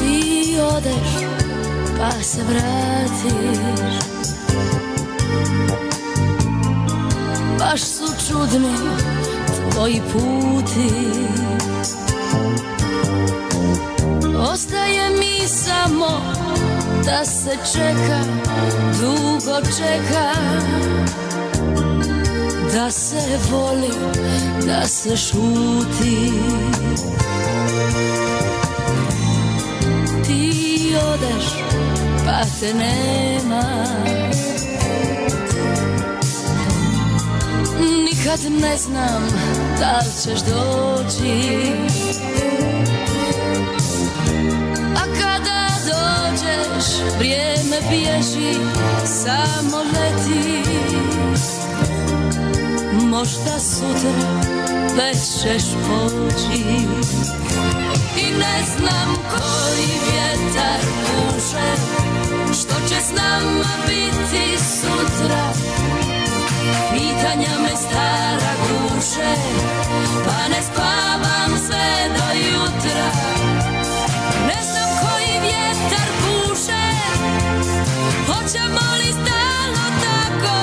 Ti odeš pa se vratiš, baš su čudni tvoji puti. Ostaje mi samo da se čeka, dugo čeka, da se voli, da se šuti. Ti odeš pa te nema, nikad ne znam da li ćeš doći, a kada dođeš vrijeme bježi, samo leti, možda sutra već ćeš poći. I ne znam koji vjetar puše, što će s nama biti sutra, pitanja me stara guše, pa ne spavam sve do jutra. Ne znam koji vjetar puše, hoćemo li stalno tako?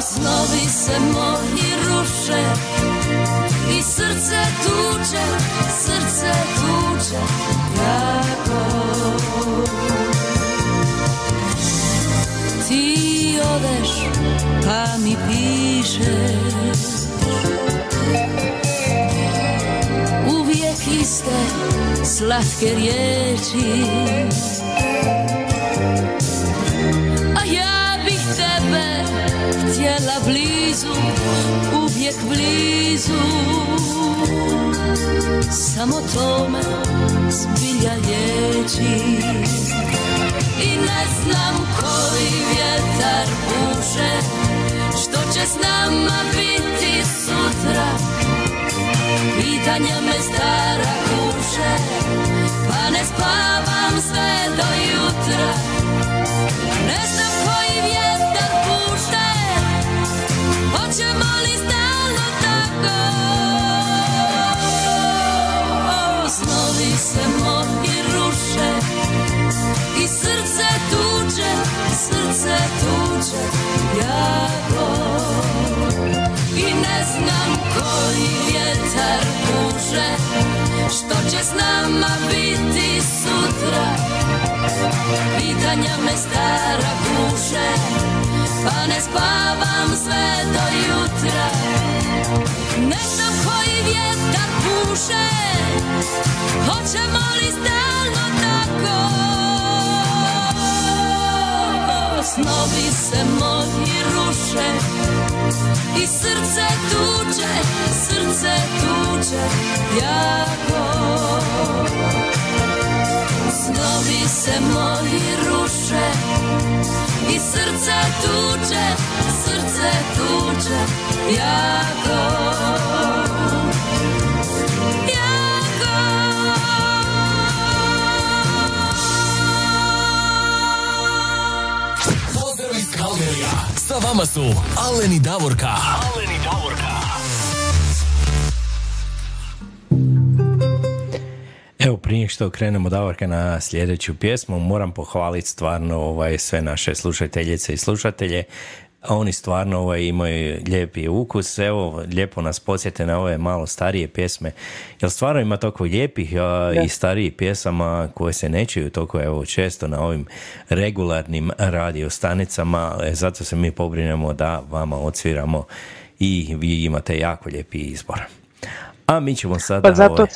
Snovi se moji ruše i srce tuče, srce tuče tako. Ti odeš pa mi pišeš uvijek iste slatke riječi, a ja bih tebe htjela blizu, uvijek blizu, samo to me zbilja lječi. I ne znam koji vjetar puše, što će s nama biti sutra, pitanja me stara guše, pa ne spavam sve do jutra. Ne znam koji vjetar puše, hoćemo li stalno tako? Snovi se moji ruše i srce tuče jako. I ne znam koji vjetar puše, što će s nama biti sutra, pitanja me stara kuše, pa ne spavam sve do jutra. Ne znam koji vjetar puše, hoćemo li stalno tako? Snovi se moji ruše i srce tuče jako. Snovi se moji ruše i srce tuče jako. Sa vama su Alen i Davorka. Alen i Davorka. Evo, prije nego što krenemo, Davorka, na sljedeću pjesmu, moram pohvaliti stvarno sve naše slušateljice i slušatelje. Oni stvarno imaju lijepi ukus. Evo, lijepo nas podsjete na ove malo starije pjesme. Jer stvarno ima toliko lijepih i starijih pjesama koje se ne čuju toliko često na ovim regularnim radiostanicama. Zato se mi pobrinemo da vama odsviramo i vi imate jako lijepi izbor. A mi ćemo sada... Pa zato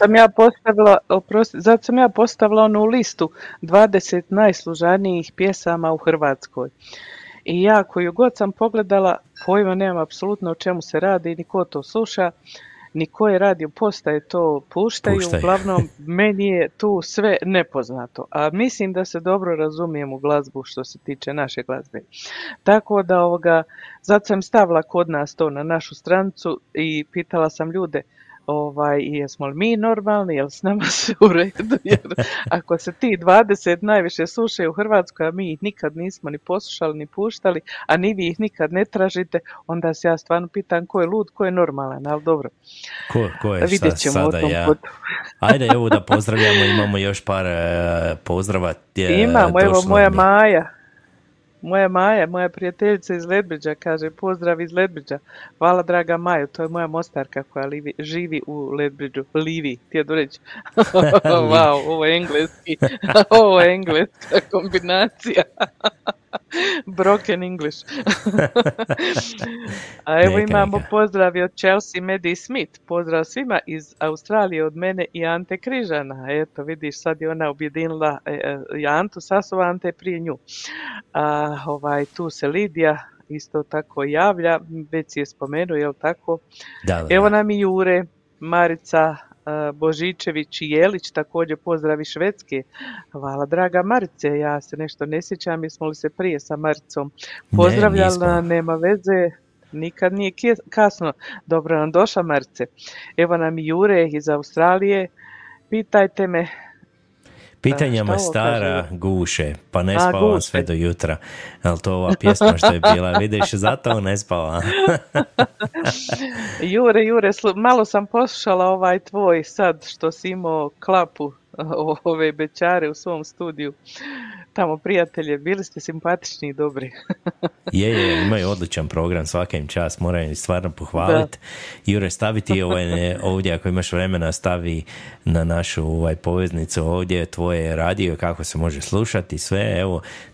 sam ja postavila, onu listu 20 najslušanijih pjesama u Hrvatskoj. I ja koju god sam pogledala, pojma nemam apsolutno o čemu se radi, ni ko to sluša, ni ko je radio postaje to puštaju. Uglavnom, meni je tu sve nepoznato. A mislim da se dobro razumijem u glazbu što se tiče naše glazbe. Tako da zato sam stavila kod nas to na našu stranicu i pitala sam ljude, jesmo li mi normalni, jel s nama se u redu, jer ako se ti 20 najviše slušaju u Hrvatskoj, a mi ih nikad nismo ni poslušali ni puštali, a ni vi ih nikad ne tražite, onda se ja stvarno pitam ko je lud, ko je normalan, ali dobro. Ko je šta sada ja? Ajde, evo da pozdravljamo, imamo još par pozdrava. Imamo, evo moja Maja. Moja prijateljica iz Lethbridgea, kaže pozdrav iz Lethbridgea. Hvala draga Maju, to je moja mostarka koja živi u Lethbridgeu. Livi, htjedu reći. Wow, ovo je engleska kombinacija. Broken English. A evo imamo pozdrav od Chelsea Medi Smith. Pozdrav svima iz Australije od mene i Ante Križana. Eto, vidiš, sad je ona objedinila Antu Sasova, Ante prije nju. A, tu se Lidija isto tako javlja, već je spomenuo, jel tako? Da. Evo nam i Jure, Marica Božičević i Jelić, također pozdravi Švedske. Hvala draga Marice, ja se nešto ne sjećam, jesmo li se prije sa Maricom pozdravljala, nema veze, nikad nije kasno. Dobro nam došla Marice. Evo nam i Jure iz Australije, pitajte me. Pitanjama stara guše, pa ne spavam sve do jutra. Ali to ova pjesma što je bila, vidiš, zato ne spavam. Jure, malo sam poslušala tvoj sad što si imao klapu ove bečare u svom studiju. Tamo prijatelje, bili ste simpatični i dobri. Je, imaju odličan program, svaka im čast, moram stvarno pohvaliti. Jure, staviti ovdje, ako imaš vremena, stavi na našu poveznicu ovdje tvoje radio, kako se može slušati sve,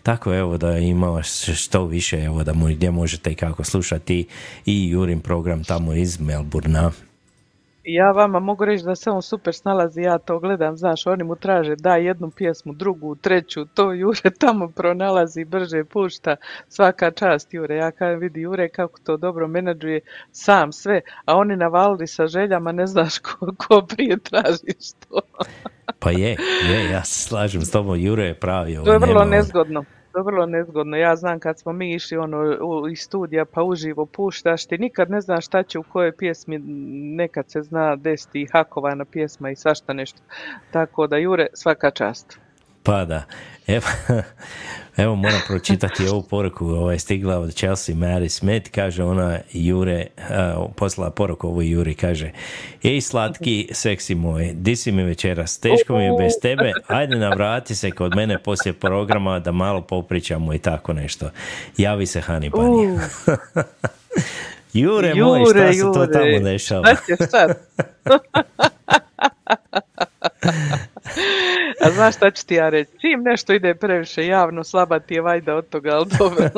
tako da ima što više, da gdje možete i kako slušati i Jurin program tamo iz Melbournea. Ja vama mogu reći da se on super snalazi, ja to gledam, znaš, oni mu traže daj jednu pjesmu, drugu, treću, to Jure tamo pronalazi, brže pušta, svaka čast Jure, ja kažem vidi Jure kako to dobro menadžuje sam sve, a oni navalili sa željama, ne znaš ko prije traži što. Pa je, ja se slažem s tobom, Jure je pravi. To je vrlo nezgodno. Ja znam kad smo mi išli iz studija pa uživo puštaš, ti nikad ne znaš šta će u kojoj pjesmi, nekad se zna desiti i hakovana pjesma i svašta nešto, tako da Jure svaka čast. Pa da, evo moram pročitati ovu poruku, stigla od Chelsea Mary Smith, kaže ona Jure, poslala poruku ovoj Juri, kaže ej slatki, seksi moj, di si mi večeras, teško mi je bez tebe, ajde navrati se kod mene poslije programa da malo popričamo i tako nešto, javi se Hanibanija. Jure moj, šta se to tamo dešava? Znači, šta? A znaš šta ću ti ja reći? Čim nešto ide previše javno, slaba ti je vajda od toga, ali dobro.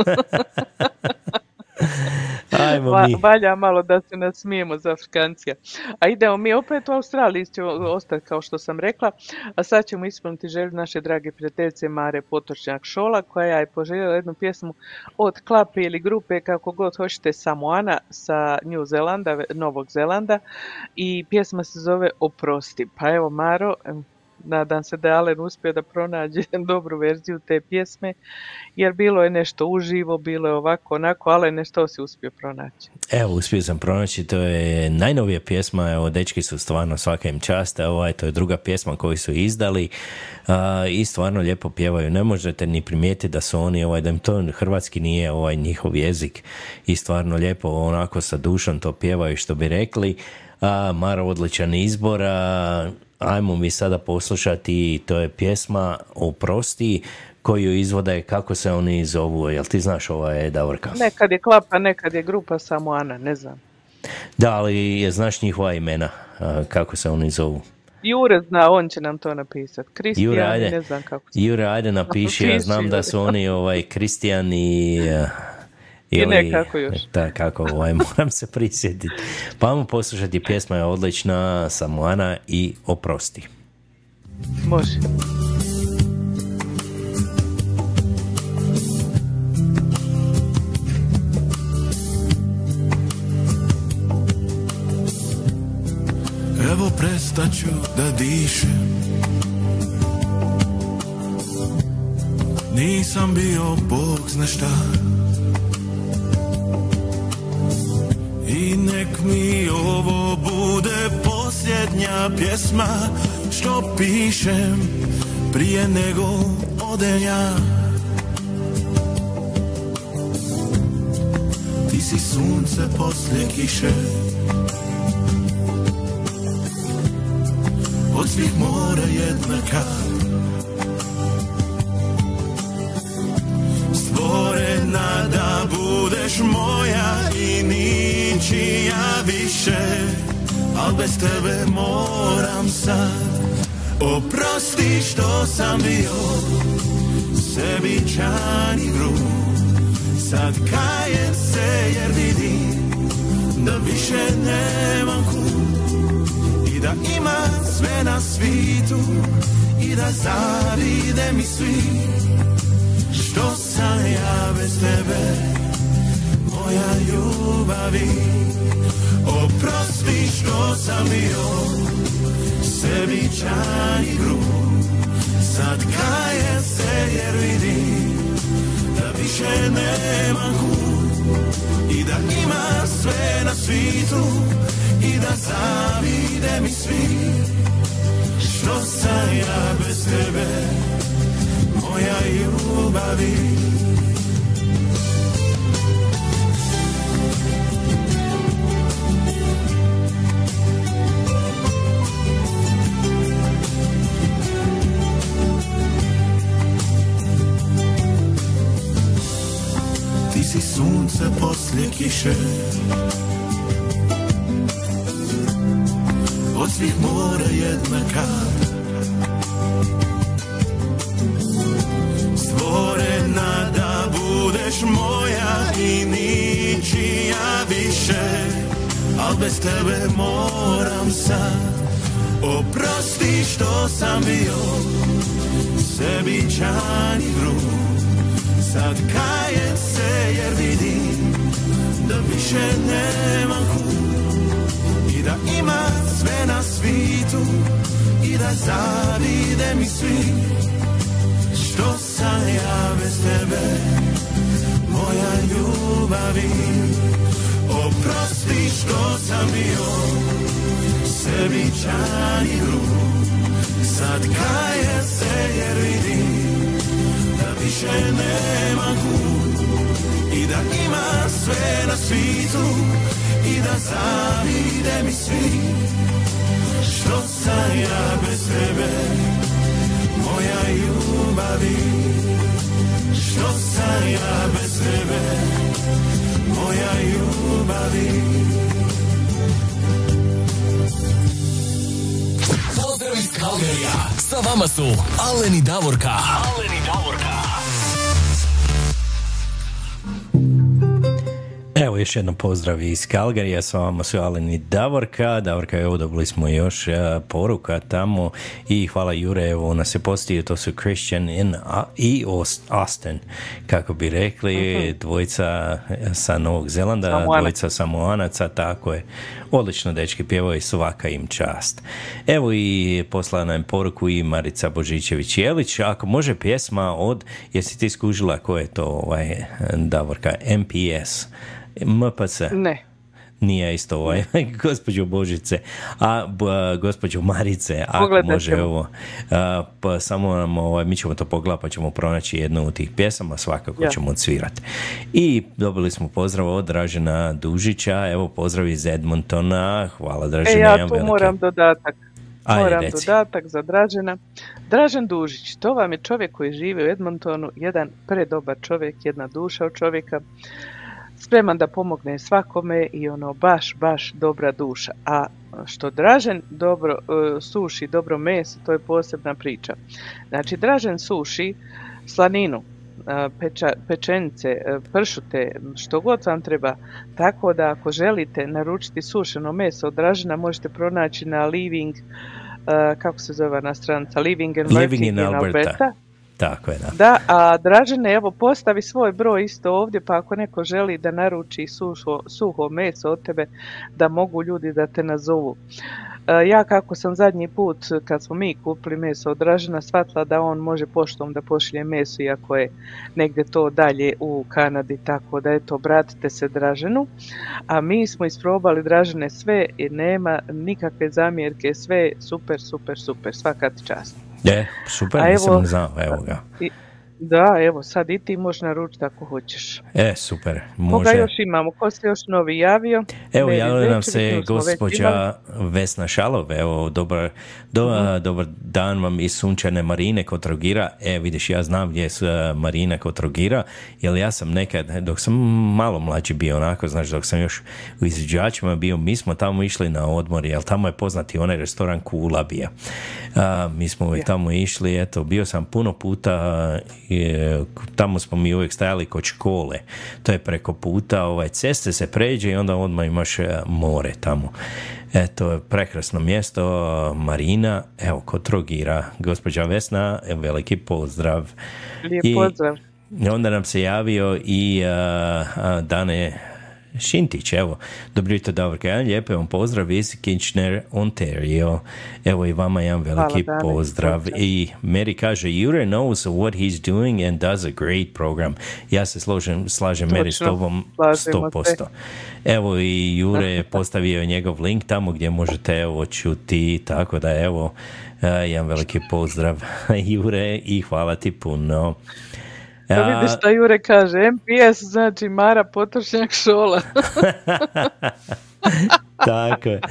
Valja malo da se nasmijemo za Afrikancija. A idemo mi opet u Australiji, ćemo ostati kao što sam rekla, a sad ćemo ispuniti želju naše drage prijateljice Mare Potočnjak-Šola, koja je poželjela jednu pjesmu od klape ili grupe, kako god hoćete, Samoana sa New Zelanda, Novog Zelanda, i pjesma se zove Oprosti. Pa evo Maro, nadam se da je Alen uspio da pronađe dobru verziju te pjesme, jer bilo je nešto uživo, bilo je ovako, onako, ali nešto si uspio pronaći. Evo, uspio sam pronaći, to je najnovija pjesma, evo, dečki su stvarno svaka im čast, to je druga pjesma koju su izdali i stvarno lijepo pjevaju, ne možete ni primijetiti da su oni, da im to hrvatski nije njihov jezik, i stvarno lijepo onako sa dušom to pjevaju, što bi rekli. Maro, odličan izbor, ajmo mi sada poslušati, to je pjesma Oprosti, koju izvode, kako se oni zovu, jel ti znaš, je Davorka? Nekad je klapa, nekad je grupa Samoana, ne znam. Da, ali znaš njihova imena, kako se oni zovu? Jure zna, on će nam to napisati. Kristijan, ne znam kako se. Jure, ajde napiši, ja znam da su oni Kristijan i... nekako još. Tako, moram se prisjetiti. Pa vam poslušati, pjesma je odlična, Samoana i Oprosti. Može. Evo prestaću da dišem, nisam bio Bog zna šta, i nek mi ovo bude posljednja pjesma što pišem prije nego odem ja. Ti si sunce poslije kiše, od svih mora jednaka, stvorena da budeš moja i ničija više, al bez tebe moram sad. Oprosti što sam bio sebičan i grub, sad kajem se jer vidim da više nemam kud, i da imam sve na svijetu i da zavide mi svi, što sam ja bez tebe, moja ljubavi. Oprosti što sam bio sebičan i grub, sad kajem se jer vidim da više nemam kud, i da imam sve na svijetu i da zavide mi svi, što sam ja bez tebe, moja ljubavi. Ti si sunce poslije kiše, od svih mora jednaka, stvorena da budeš moja i ničija više, al bez tebe moram sad. Oprosti što sam bio sebičan i grub, sad kajem se jer vidim da više nemam kud, i da imam sve na svijetu i da zavide mi svi, što sam ja bez tebe, moja ljubavi. Oprosti što sam bio sebičan i grub, sad kajem se jer vidim da više nemam kud, i da imam sve na svijetu i da zavide mi svi, što sam ja bez tebe, moja ljubavi, što sam ja bez tebe, moja ljubavi. Pozdrav iz Kalgarija, sa vama su Alen i Davorka. Alen i Davorka. Evo još jednom pozdrav iz Kalgarija, sa vama su Alen i Davorka. Davorka, evo dobili smo još poruka tamo i hvala Jure, evo nas je postio, to su Christian i Austin, kako bi rekli, dvojica sa Novog Zelanda, Samoana. Dvojica Samoanaca, tako je. Odlično, dečki pjevaju, svaka im čast. Evo i poslala nam poruku i Marica Božićević-Jelić, ako može pjesma od, jesi ti skužila ko je to, ovaj, Davorka, MPS. MPC. Ne. Nije isto ovaj, gospođo Božice, a gospođo Marice, ako pogledajte, može ovo, pa samo nam, ovaj, mi ćemo to pogledati, pa ćemo pronaći jednu od tih pjesama, svakako ćemo odsvirati. I dobili smo pozdrav od Dražena Dužića, evo pozdrav iz Edmontona, hvala Dražena. Ja tu moram dodatak. Moram dodatak za Dražena. Dražen Dužić, to vam je čovjek koji živi u Edmontonu, jedan predobar čovjek, jedna duša od čovjeka. Spreman da pomogne svakome i ono baš dobra duša. A što Dražen dobro suši, dobro meso, to je posebna priča. Znači, Dražen suši slaninu, pečenice, pršute, što god vam treba. Tako da ako želite naručiti sušeno meso od Dražena, možete pronaći na Living, kako se zove na stranica, Living and Working in Alberta. Tako je, da, a Dražene, evo, postavi svoj broj isto ovdje, pa ako neko želi da naruči suho meso od tebe, da mogu ljudi da te nazovu. Ja, kako sam zadnji put, kad smo mi kupili meso od Dražena, shvatila da on može poštom da pošlje meso, iako je negdje to dalje u Kanadi, tako da, eto, obratite se Draženu. A mi smo isprobali, Dražene, sve i nema nikakve zamjerke, sve super, svaka ti čast. Je, super, nisam znao, evo ga. Da, evo, sad i ti možeš naručiti ako hoćeš. E, super, može. Koga još imamo? Ko se još novi javio? Evo, javila nam se gospođa Vesna Šalov, evo, dobar dan vam iz sunčane Marine kod Trogira. E, vidiš, ja znam gdje je Marina kod Trogira, jer ja sam nekad, dok sam malo mlađi bio onako, znaš, dok sam još u izvođačima bio, mi smo tamo išli na odmor, jer tamo je poznati onaj restoran Kulabija. Mi smo tamo išli, eto, bio sam puno puta, tamo smo mi uvijek stajali kod škole, to je preko puta, ovaj, ceste se pređe i onda odmah imaš more tamo. Eto, prekrasno mjesto, Marina, evo, kod Trogira, gospođa Vesna, veliki pozdrav. Lijep pozdrav. I onda nam se javio i Dane Šintić, evo, dobro jutro Davorka, jedan lijep vam pozdrav iz Kitchener, Ontario, evo i vama jedan veliki pozdrav. I Meri kaže, Jure knows what he's doing and does a great program. Ja se slažem Meri s tobom 100%. Evo i Jure je postavio njegov link tamo gdje možete, evo, čuti, tako da, evo, jedan veliki pozdrav Jure i hvala ti puno. Da vidiš šta Jure kaže, MPS znači Mara Potočnjak Šola. Tako je.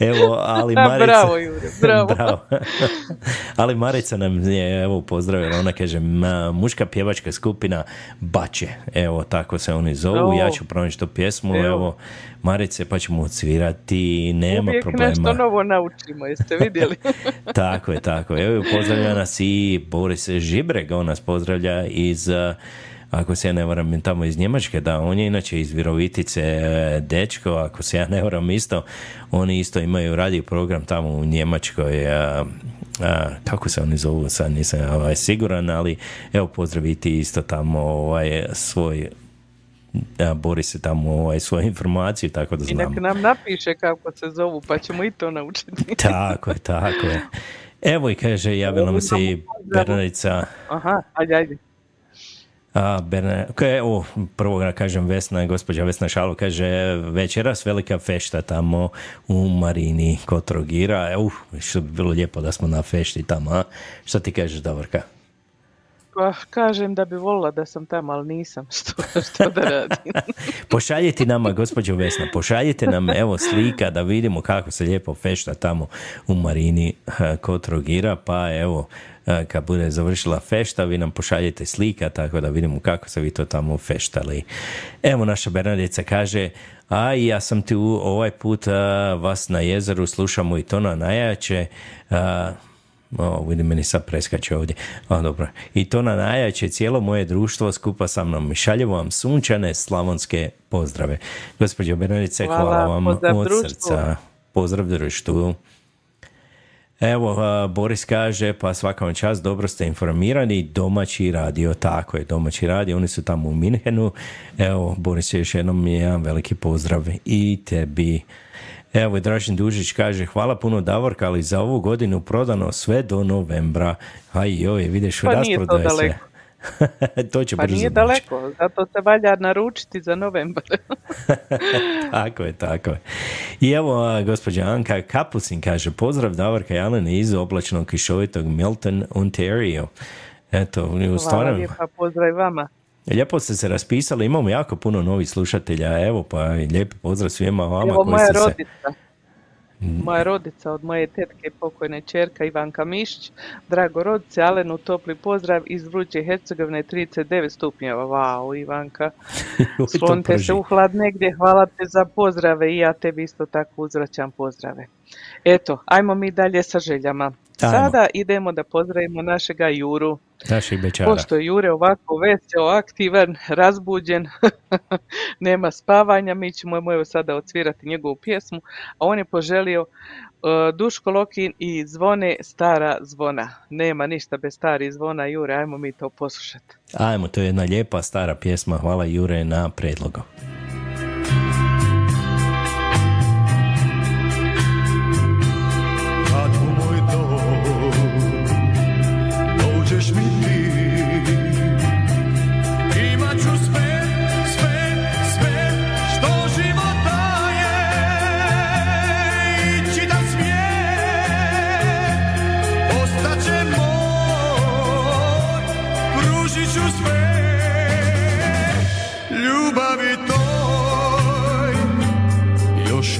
Evo, ali Marica... Bravo, Jure, bravo. Ali Marica nam je, evo, pozdravila, ona kaže, muška pjevačka skupina Bače, evo, tako se oni zovu, ja ću pronaći tu pjesmu, evo, Marice, pa ćemo odsvirati, nema uvijek problema. Uvijek nešto novo naučimo, jeste vidjeli? Tako je. Evo, pozdravlja nas i Boris Žibreg, on nas pozdravlja iz... Ako se ja ne varam, tamo iz Njemačke, da, on je inače iz Virovitice, dečko, ako se ja ne varam isto, oni isto imaju radio program tamo u Njemačkoj, kako se oni zovu, sad nisam siguran, ali evo, pozdraviti isto tamo svoj, Boris se tamo svoju informaciju, tako da znamo. I nek nam napiše kako se zovu, pa ćemo i to naučiti. Tako je. Evo i kaže, javila nam se i Bernardica. Aha, ajde. Prvo kažem, gospođa Vesna Šalo kaže, večeras velika fešta tamo u Marini kod Trogira, što bi bilo lijepo da smo na fešti tamo, a? Šta ti kažeš, Davorka? Pa kažem da bi volila da sam tamo, ali nisam. Što da radim? Pošaljite nama, gospođo Vesna, pošaljite nam evo slika da vidimo kako se lijepo fešta tamo u Marini kod Trogira, pa evo kad bude završila fešta, vi nam pošaljite slika, tako da vidimo kako se vi to tamo feštali. Evo, naša Bernardica kaže, a ja sam ti ovaj put vas na jezeru, slušamo i to na najjače. Vidim, meni sad preskače ovdje. Dobro. I to na najjače, cijelo moje društvo skupa sa mnom. Šaljevo vam sunčane slavonske pozdrave. Gospođo Bernardice, hvala vam od srca. Pozdrav društvu. Evo, Boris kaže, pa svaka vam čast, dobro ste informirani, domaći radio, tako je, domaći radio, oni su tamo u Minhenu. Evo, Boris, još jednom jedan veliki pozdrav i tebi. Evo, Dražen Dužić kaže, hvala puno Davorka, ali za ovu godinu prodano sve do novembra. Aj joj, vidiš, pa rasprodaje se. To će pa brzo nije doći. Daleko, zato se valja naručiti za novembar. Tako je, tako je. I evo, gospođa Anka Kapucin kaže, pozdrav Davorka i Alene iz oblačnog kišovitog Milton, Ontario. Eto, u stvarno... lijepa, pozdrav vama. Lijepo ste se raspisali, imamo jako puno novih slušatelja, evo pa lijepi pozdrav svima vama. Evo, koji moja rodica. Moja rodica od moje tetke pokojne čerka Ivanka Mišić, drago rodice, Alenu topli pozdrav iz vruće Hercegovine 39 stupnjeva. Vau, Ivanka, slonite se u hlad negdje, hvala te za pozdrave i ja tebi isto tako uzvraćam pozdrave. Eto, ajmo mi dalje sa željama. Sada idemo da pozdravimo našega Juru. Našeg bečara. Pošto je Jure ovako veseo, aktivan, razbuđen, nema spavanja, mi ćemo mu evo sada odsvirati njegovu pjesmu, a on je poželio Duško Lokin i Zvone stara zvona. Nema ništa bez starih zvona, Jure, ajmo mi to poslušati. Ajmo, to je jedna lijepa stara pjesma, hvala Jure na predlogu.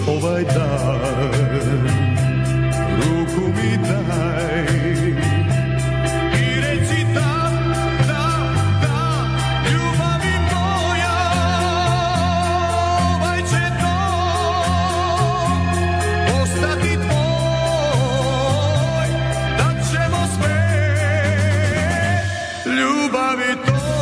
Ovaj dan, ruku mi daj i reci da, da, da, ljubavi moja, ovaj će dom ostati tvoj, dat ćemo sve, ljubavi tvoj.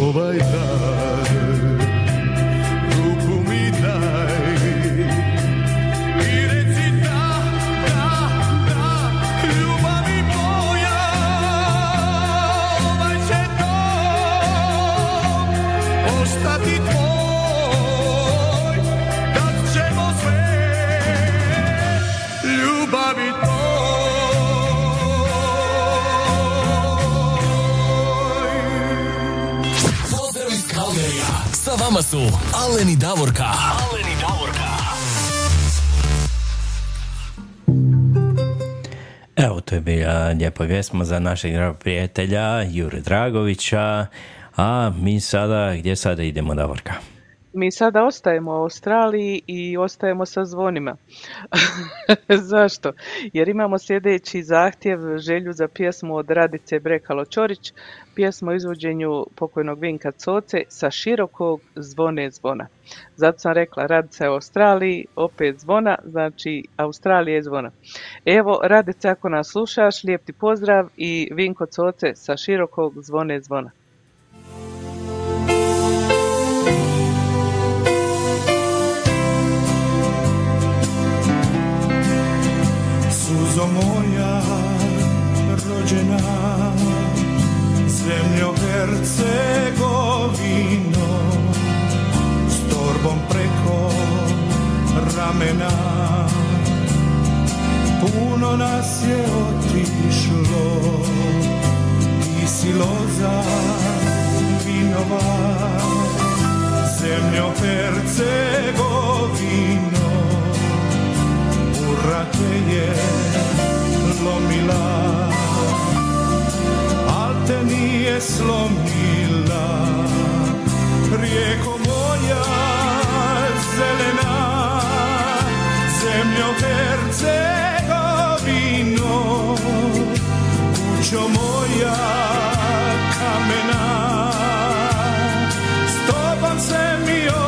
Ovaj dan, ruku mi daj i reci da, da, da, ljubavi moja, ovaj će dom ostati tvoj, dat ćemo sve, ljubavi tvoj. Sa vama su Alen i Davorka. Evo, to je bila lijepa vjesma za našeg prijatelja Jure Dragovića. A mi sada, gdje sada idemo, Davorka? Mi sada ostajemo u Australiji i ostajemo sa zvonima. Zašto? Jer imamo sljedeći zahtjev, želju za pjesmu od Radice Brekalo Čorić, pjesmu o izvođenju pokojnog Vinka Coce Sa širokog zvone zvona. Zato sam rekla, Radica je u Australiji, opet zvona, znači Australija je zvona. Evo, Radice, ako nas slušaš, lijep ti pozdrav i Vinko Coce Sa širokog zvone zvona. Suzo moja rođena, zemljo Hercegovino, s torbom preko ramena, puno nas je otišlo, ti si loza vinova, zemljo Hercegovino. Te je lomila, al te nije slomila, rijeko moja zelena, zemljo Hercegovino, kućo moja kamena, s tobom se mi ostala.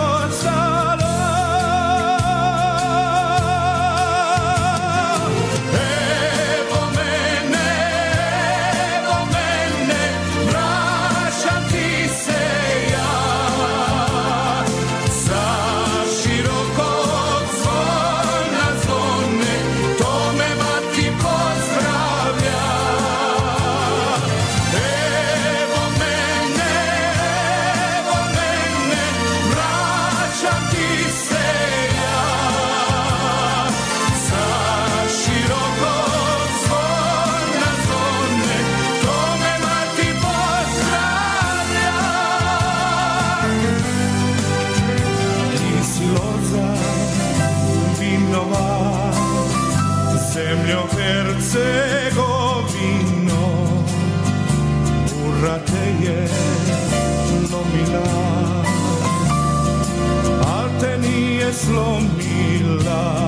Slomila,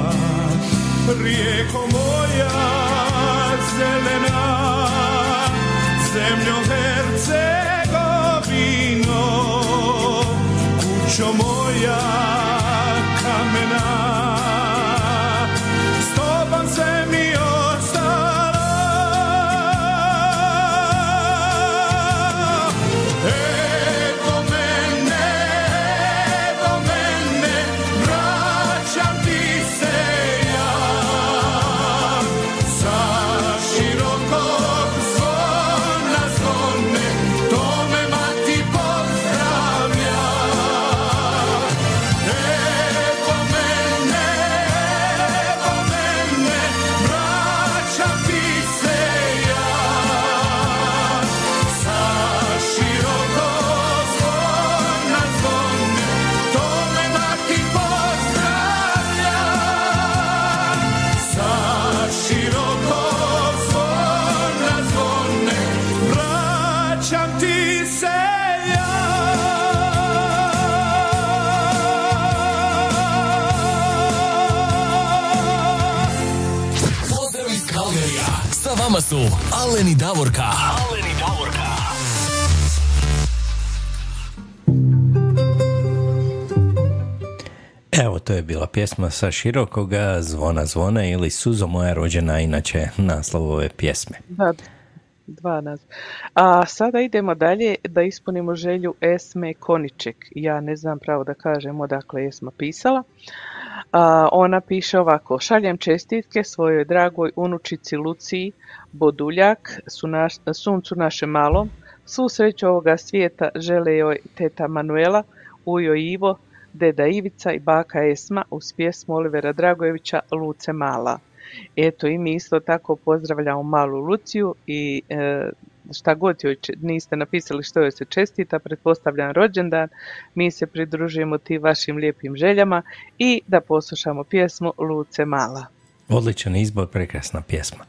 rijeko moja zelena, zemljo Hercegovino, kućo moja kamena, s tobom se mi ostala. Alen i Davorka. Alen i Davorka. Evo, to je bila pjesma Sa širokoga zvona zvona, ili Suzo moja rođena, inače naslov ove pjesme. Da, dva naslova. A sada idemo dalje da ispunimo želju Esme Koniček. Ja ne znam pravo da kažem odakle je Esma pisala. Ona piše ovako: šaljem čestitke svojoj dragoj unučici Luciji Boduljak, suncu naše malom, svu sreću ovoga svijeta žele joj teta Manuela, ujo Ivo, deda Ivica i baka Esma, uz pjesmu Olivera Dragojevića Luce mala. Eto, i mi isto tako pozdravljamo malu Luciju i šta god joj niste napisali što joj se čestita, pretpostavljam rođendan, mi se pridružujemo ti vašim lijepim željama i da poslušamo pjesmu Luce mala. Odličan izbor, prekrasna pjesma.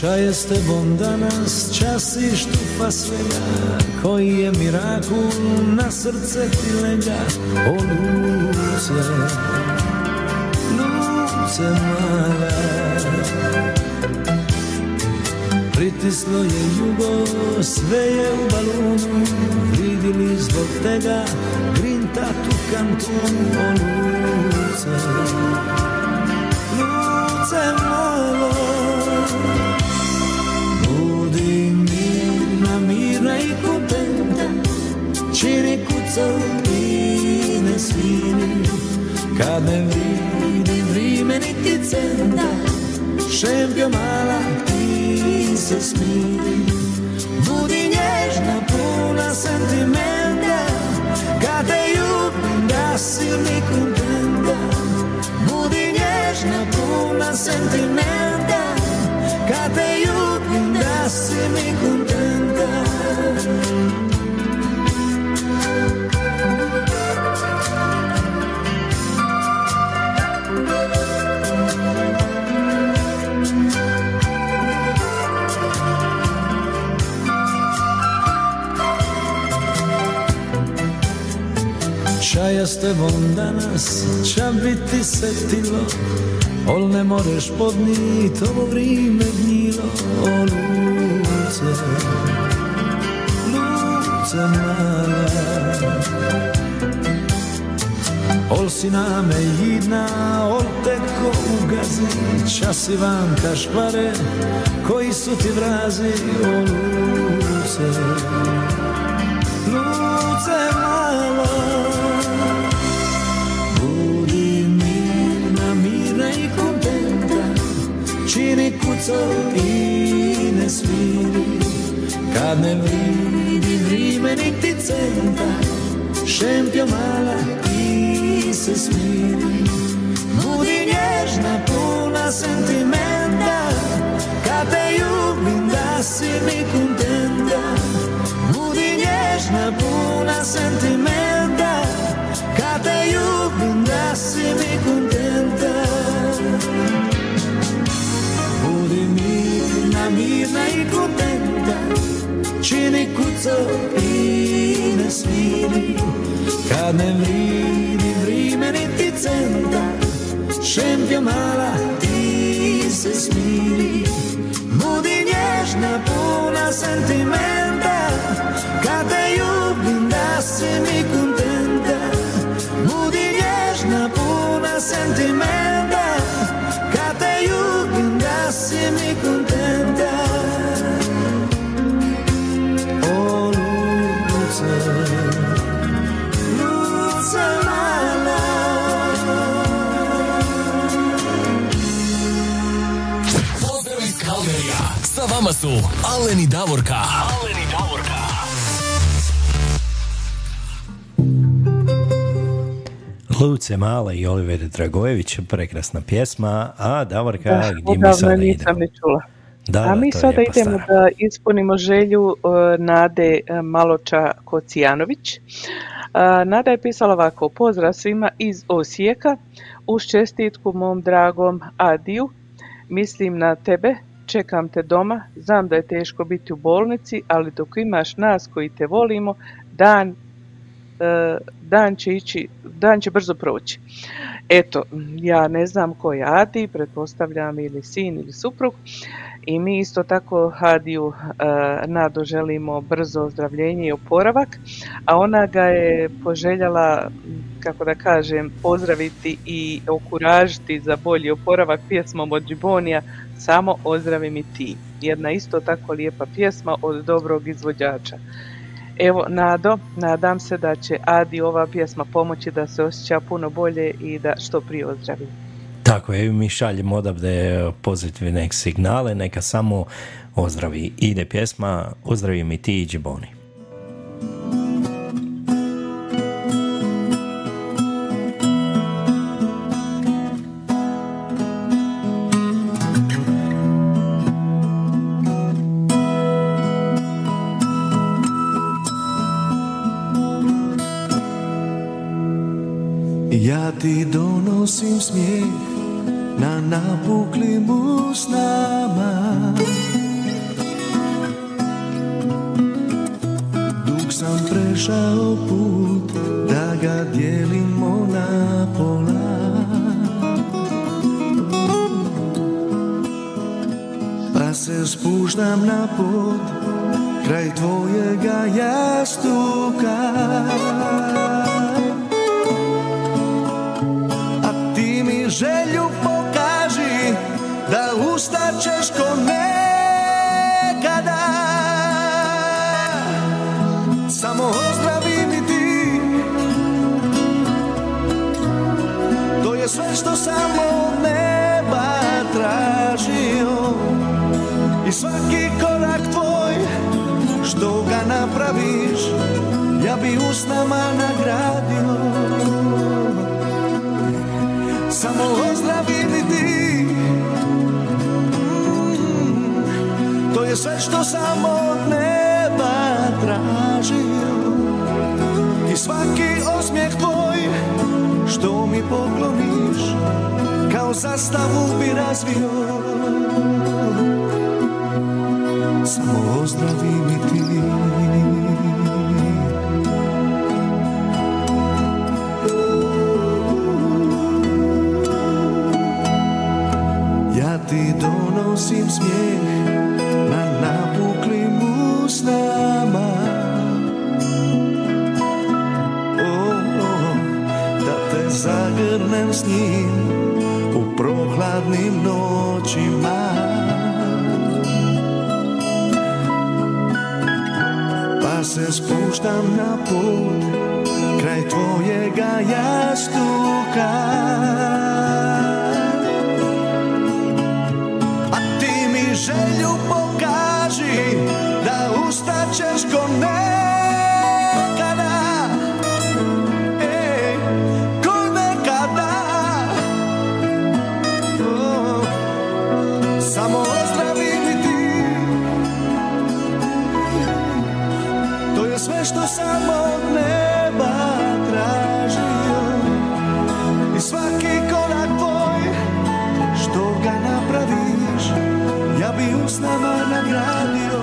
Ča je s tebom danas, časi štupa svega, koji je mi rakun na srce ti lega. O luce, luce mala, pritislo je jugo, sve je u balunu, vidili zbog tega grinta tu kantun. O luce, luce mala, budi mirna, mira i kupenta, čini kucao i ne svini. Kad ne vidim vrime niti centa, šempio mala ti se smiri. Budi nježna, puna sentimenta, kad te ljubim da si mi kontenta. Budi nježna, puna sentimenta, kad te ljubim da si mi kontenta. Ča ja s tebom danas, ča bi ti setilo, ol ne moreš podnit ovo vrijeme gnjilo. O luce, luce mala, ol si name jedna, ol te ko ugazi, ča si van kašpare koji su ti vrazi. O luce, luce mala, čini kucao i ne sviri. Kad ne vidim vrime niti centa, šempio mala ti se smiri. Budi nježna, puna sentimenta, kad te ljubim da si mi kontenta. Budi nježna, puna sentimenta, kad te ljubim da si mi kontenta. Mirna i kontenta, čini kucao i ne smiri. Kad ne vridi vrime niti centa, šempio mala ti se smiri. Budi nježna, puna sentimenta, kad te ljubim da si mi kontenta. Budi nježna, puna sentimenta, kad te ljubim da si mi kontenta. O luce, luce mala. Pozdrav iz Kalgarija, sa vama su Alen i Davorka. Alen i Davorka. Luce mala i Olivera Dragojević, prekrasna pjesma, a Davorka, da, gdje mi sada idemo? Da, a mi sada idemo da ispunimo želju Nade Maloča Kocijanović. Nada je pisala ovako: pozdrav svima iz Osijeka, uz čestitku mom dragom Adiju, mislim na tebe, čekam te doma, znam da je teško biti u bolnici, ali dok imaš nas koji te volimo, dan će brzo proći. Eto, ja ne znam ko je Adi, pretpostavljam ili sin ili suprug, i mi isto tako Adiju Nado želimo brzo ozdravljenje i oporavak, a ona ga je poželjela, kako da kažem, pozdraviti i okuražiti za bolji oporavak pjesmom od Džibonija "Samo ozdravi mi ti", jedna isto tako lijepa pjesma od dobrog izvođača. Evo, Nado, nadam se da će Adi ova pjesma pomoći da se osjeća puno bolje i da što prije ozdravi. Tako je, mi šaljemo odavde pozitivne signale, neka samo ozdravi. Ide pjesma "Ozdravi mi ti" Džiboni. Ja ti donosim smijeh na napuklim usnama, našao put da ga dijelimo na pola, pa se spuštam na pod kraj tvojega jastuka, a ti mi želju pokaži da ustaćeš ko nekada. Samo ozdravi mi ti, to je sve što sam od neba tražio, i svaki korak tvoj što ga napraviš ja bi usnama nagradio. Samo ozdravi mi ti, to je sve što sam od neba tražio, i svaki osmijeh tvoj što mi pokloniš kao zastavu bi razvio. Samo ozdravi mi ti. Ja ti donosim smijeh na napuklim usnama, da te zagrnem s njim u prohladnim noćima, pa se spuštam na put kraj tvojega jastuka, a ti mi želju pokaži da ustaćeš ko nekada, ko nekada. Samo ozdravi mi ti, to je sve što sam od neba tražio, i svaki korak tvoj što ga napraviš ja bi usnama nagradio.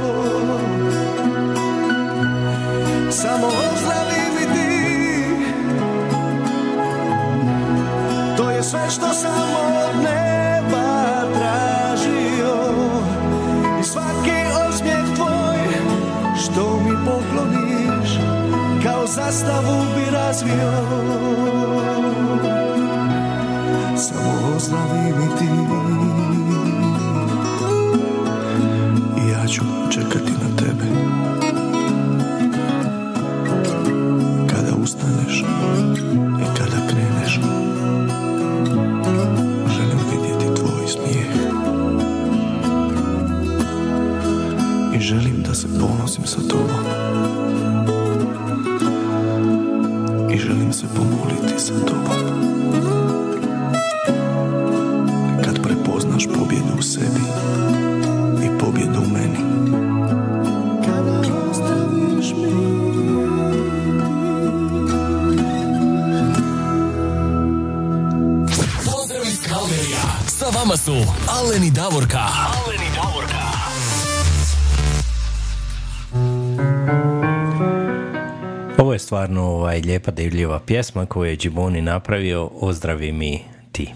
Samo ozdravi mi ti, to je sve što sam od neba tražio, i svaki osmijeh tvoj što mi pokloniš kao zastavu bi razvio. Samo ozdravi mi ti, i ja ću čekati na tebe. Ustaneš i kada kreneš, želim vidjeti tvoj smijeh i želim da se ponosim sa tobom i želim se pomoliti sa tobom. Kad prepoznaš pobjedu u sebi i pobjedu u meni, kada ostaviš mi. Vama su Alen i Davorka. Alen i Davorka. Ovo je stvarno lijepa, divljiva pjesma koju je Džiboni napravio, Ozdravi mi ti.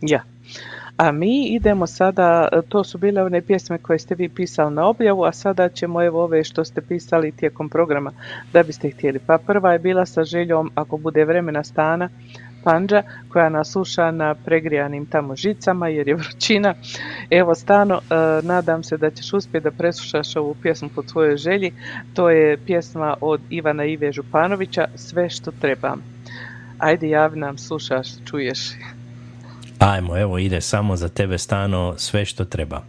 Ja. A mi idemo sada, to su bile one pjesme koje ste vi pisali na objavu, a sada ćemo evo ove što ste pisali tijekom programa da biste htjeli. Pa prva je bila sa željom, ako bude vremena, Stana Panđa, koja nas sluša na pregrijanim tamo žicama jer je vrućina. Evo, Stano, nadam se da ćeš uspjeti da preslušaš ovu pjesmu pod svojoj želji. To je pjesma od Ivana Ive Županovića, Sve što trebam. Ajde, javi nam, slušaš, čuješ. Ajmo, evo ide samo za tebe, Stano, Sve što treba.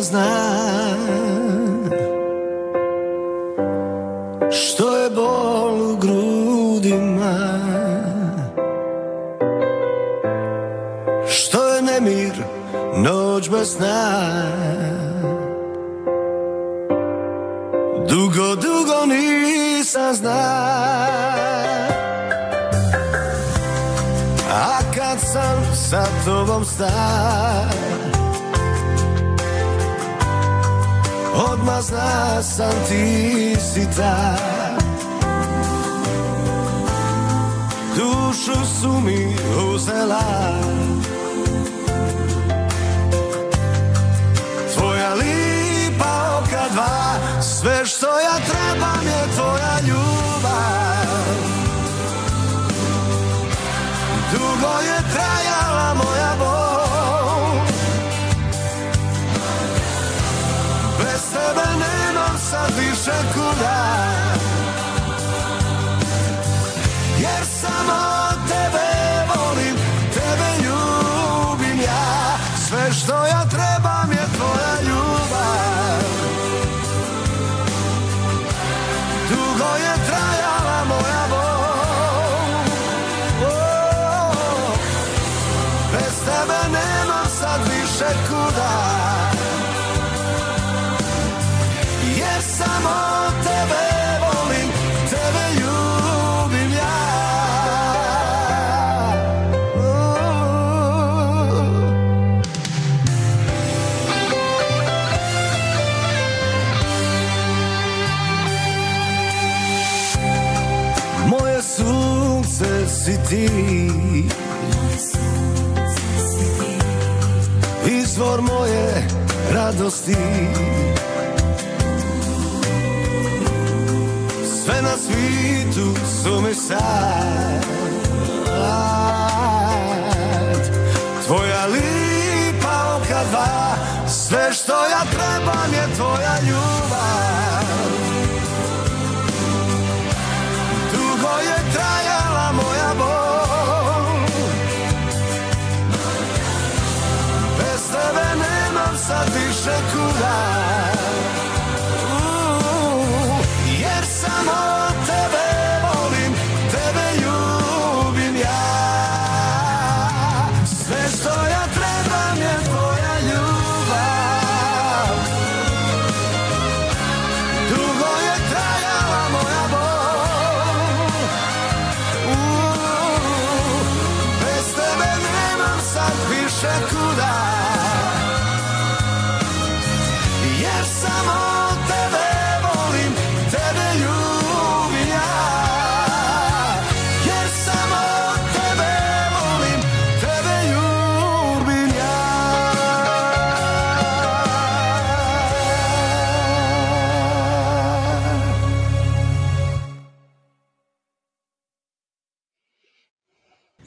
Znam što je bol u grudi, nama. Što je nemir, noć bez sna, dugo, dugo nisam zna. A kad sam sa tobom star, odmah zna sam ti si ta. Dušu su mi uzela, tvoja lipa oka dva. Sve što ja trebam je tvoja ljubav. Dugo je trajala moja bol, tebe nemam sad više kuda, jer samo tebe volim, tebe ljubim ja. Sve što ja trebam je tvoja ljubav. Dugo je trajala moja bol, oh, bez tebe nemam sad više kuda, samo tebe volim, tebe ljubim ja. Moje sunce si ti, izvor moje radosti. Sve na svijetu su mi sad, tvoja lipa oka dva. Sve što ja trebam je tvoja ljubav. Dugo je trajala moja bol, bez tebe nemam sad više kuda. Samo tebe volim, tebe ljubim ja. Sve što ja trebam je tvoja ljubav. Dugo je trajala moja bol, bez tebe nemam sad više kuda, jer samo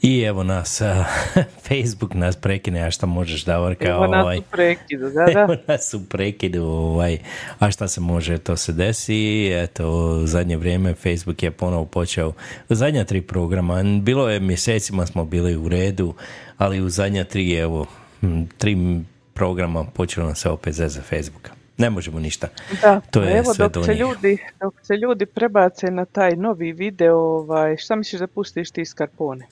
i evo nas, Facebook nas prekine, a šta možeš, Davorka? Evo nas u prekidu, da. Evo nas u prekidu, a šta se može, to se desi. Eto, u zadnje vrijeme Facebook je ponovo počeo, zadnja tri programa, bilo je mjesecima smo bili u redu, ali u zadnja tri, evo, tri programa počelo nam se opet zeza Facebooka. Ne možemo ništa. Da, to je evo, sve dok se ljudi prebace na taj novi video, šta misliš da pustiš ti Scarpone?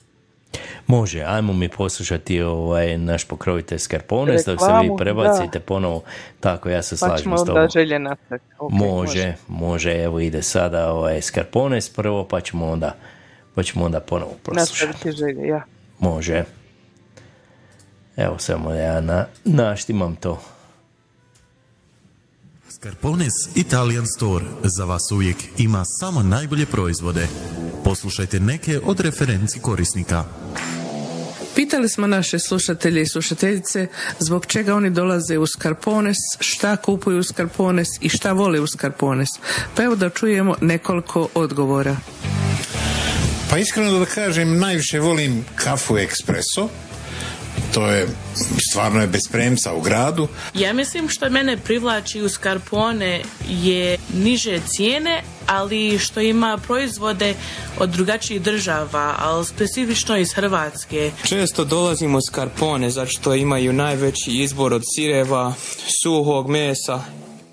Može, ajmo mi poslušati naš pokrovitelj Scarpones, dok se vi prebacite ponovo, tako ja se slažem s tobom. Može, evo ide sada Scarpones prvo, pa ćemo onda ponovo poslušati. Ja. Može. Evo samo ja naštimam to. Scarpones Italian Store za vas uvijek ima samo najbolje proizvode. Poslušajte neke od referenci korisnika. Pitali smo naše slušatelje i slušateljice zbog čega oni dolaze u Scarpones, šta kupuju u Scarpones i šta vole u Scarpones. Pa evo da čujemo nekoliko odgovora. Pa iskreno da kažem, najviše volim kafu espresso. To je, stvarno je bez premca u gradu. Ja mislim što mene privlači u Scarpone je niže cijene, ali što ima proizvode od drugačijih država, ali specifično iz Hrvatske. Često dolazimo u Scarpone zato što imaju najveći izbor od sireva, suhog mesa,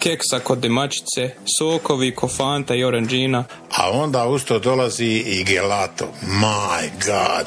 keksa kod demačice, sokovi, kofanta i oranđina. A onda usto dolazi i gelato. My God!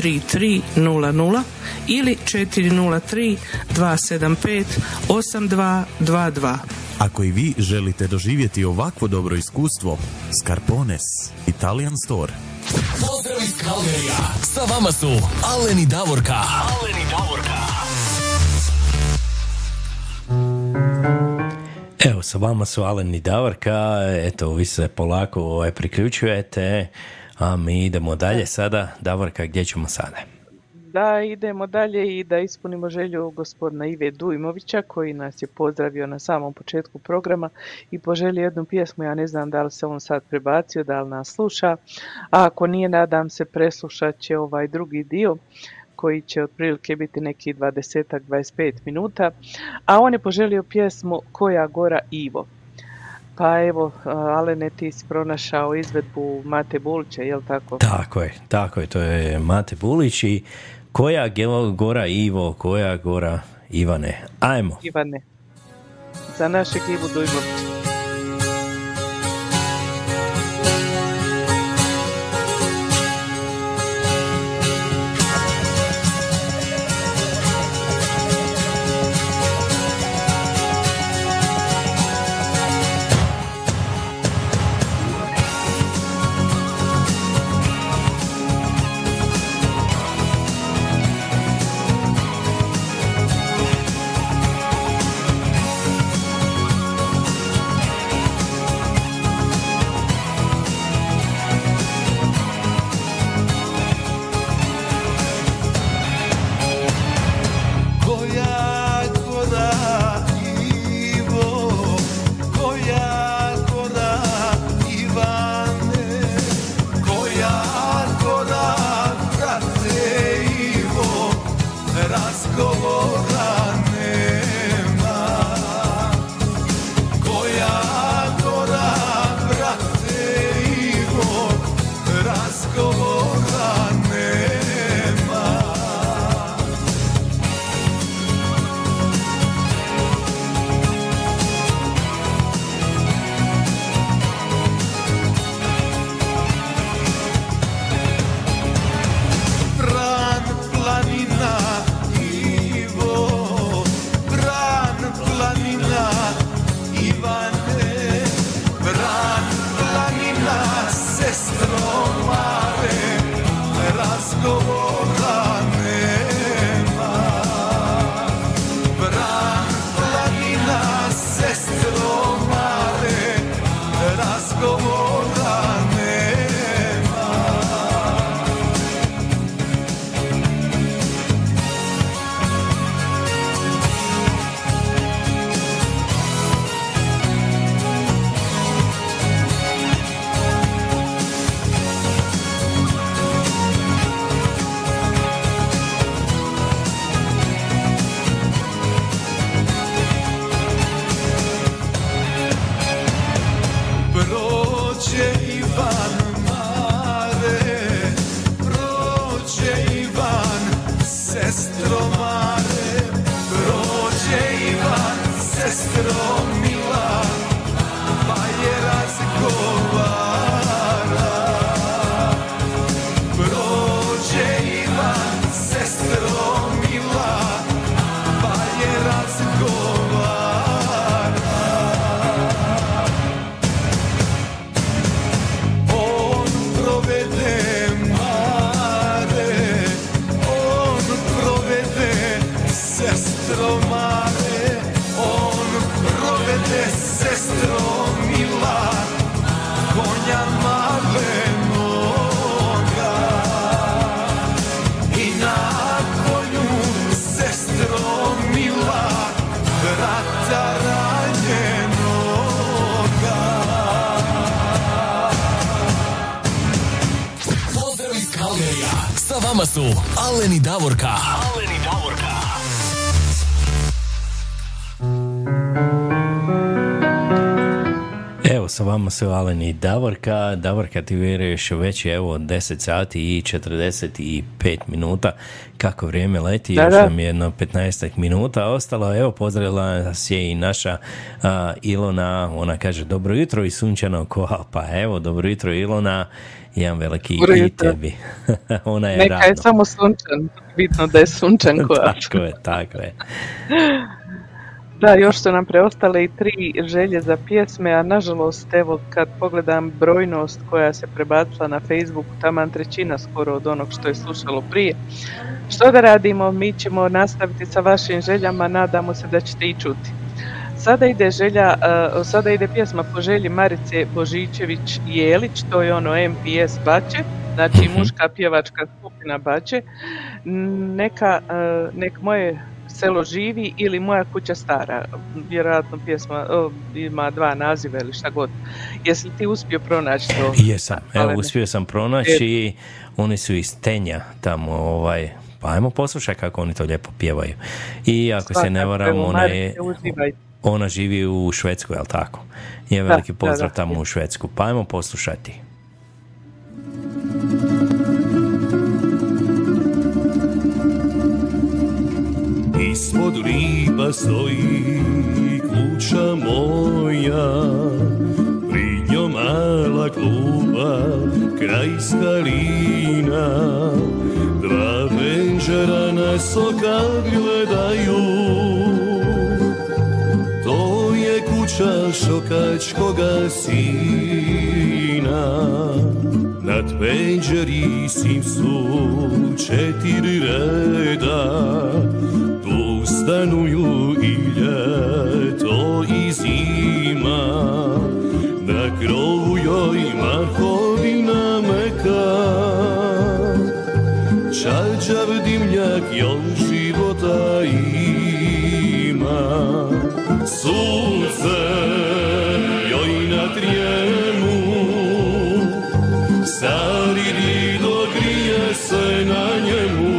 3300 ili 403 275 8222. Ako i vi želite doživjeti ovakvo dobro iskustvo, Scarpones Italian Store. Pozdrav iz Kalgarija. Sa vama su Alen i Davorka. Alen i Davorka. Evo, sa vama su Alen i Davorka. Eto, vi se polako priključujete. A mi idemo dalje sada. Davorka, gdje ćemo sada? Da, idemo dalje i da ispunimo želju gospodina Ive Dujmovića, koji nas je pozdravio na samom početku programa i poželio jednu pjesmu. Ja ne znam da li se on sad prebacio, da li nas sluša. A ako nije, nadam se, preslušat će ovaj drugi dio, koji će otprilike biti neki 20-25 minuta. A on je poželio pjesmu Koja gora Ivo. Pa evo, Alene, ti si pronašao izvedbu Mate Bulića, je li tako? Tako je, to je Mate Bulić i Koja gora Ivo, koja gora Ivane. Ajmo! Ivane, za našeg Ivu Dujmovića. vama su Alen i Davorka. Alen i Davorka. Evo sa vama su Alen i Davorka. Davorka, ti vjeruješ već je evo 10 sati i 45 minuta. Kako vrijeme leti, još nam jedno 15 minuta ostalo. Evo, pozdravila se i naša Ilona, ona kaže dobro jutro i sunčano ko, pa evo, dobro jutro Ilona, jedan veliki dobro i jutro. Tebi. Ona je neka radno. Je samo sunčan, bitno da je sunčan ko. Tako je, tako je. Da, još su nam preostale i 3 želje za pjesme, a nažalost, evo, kad pogledam brojnost koja se prebacila na Facebooku, taman trećina skoro od onog što je slušalo prije. Što da radimo, mi ćemo nastaviti sa vašim željama, nadamo se da ćete i čuti. Sada ide pjesma po želji Marice Božičević-Jelić, to je ono MPS Bače, znači muška pjevačka skupina Bače, nek moje selo živi ili moja kuća stara, vjerojatno pjesma ima 2 naziva ili šta god. Jesi li ti uspio pronaći to? Jesam, evo, uspio sam pronaći i oni su iz Tenja tamo, pa ajmo poslušaj kako oni to lijepo pjevaju. I ako se ne varam, ona živi u Švedskoj, jel tako? Je veliki pozdrav tamo u Švedsku, pa ajmo poslušati. Ispod riba stoji kuća moja, pri njom mala kluba, krajska lina. 2 venđera nas ogledaju, to je kuća šokačkoga sina. Nad venđeristim su 4 reda, tu stanuju i ljeto i zima. Na krovu joj markovina meka, čađav dimnjak još života ima. Sunce joj na trijemu, stari rido grije se na njemu.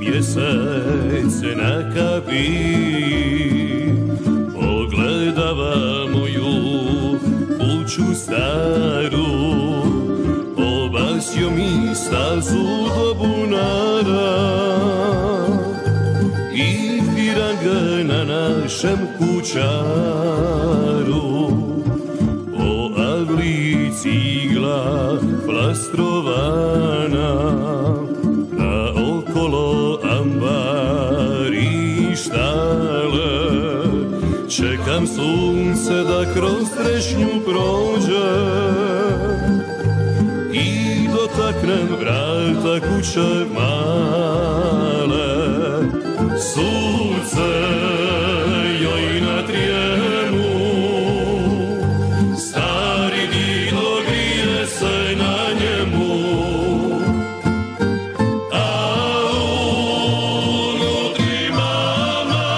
Mjesec na kapiji ogledava moju kuću staru, obasio mi stazu do bunara i viram ga na našem kućaru. Po avli cigla plastrovana, čekam sunce da kroz trešnju prođe i dotaknem vrata kuće male. Sunce joj na trijemu, stari dido grije se na njemu. A unuti mama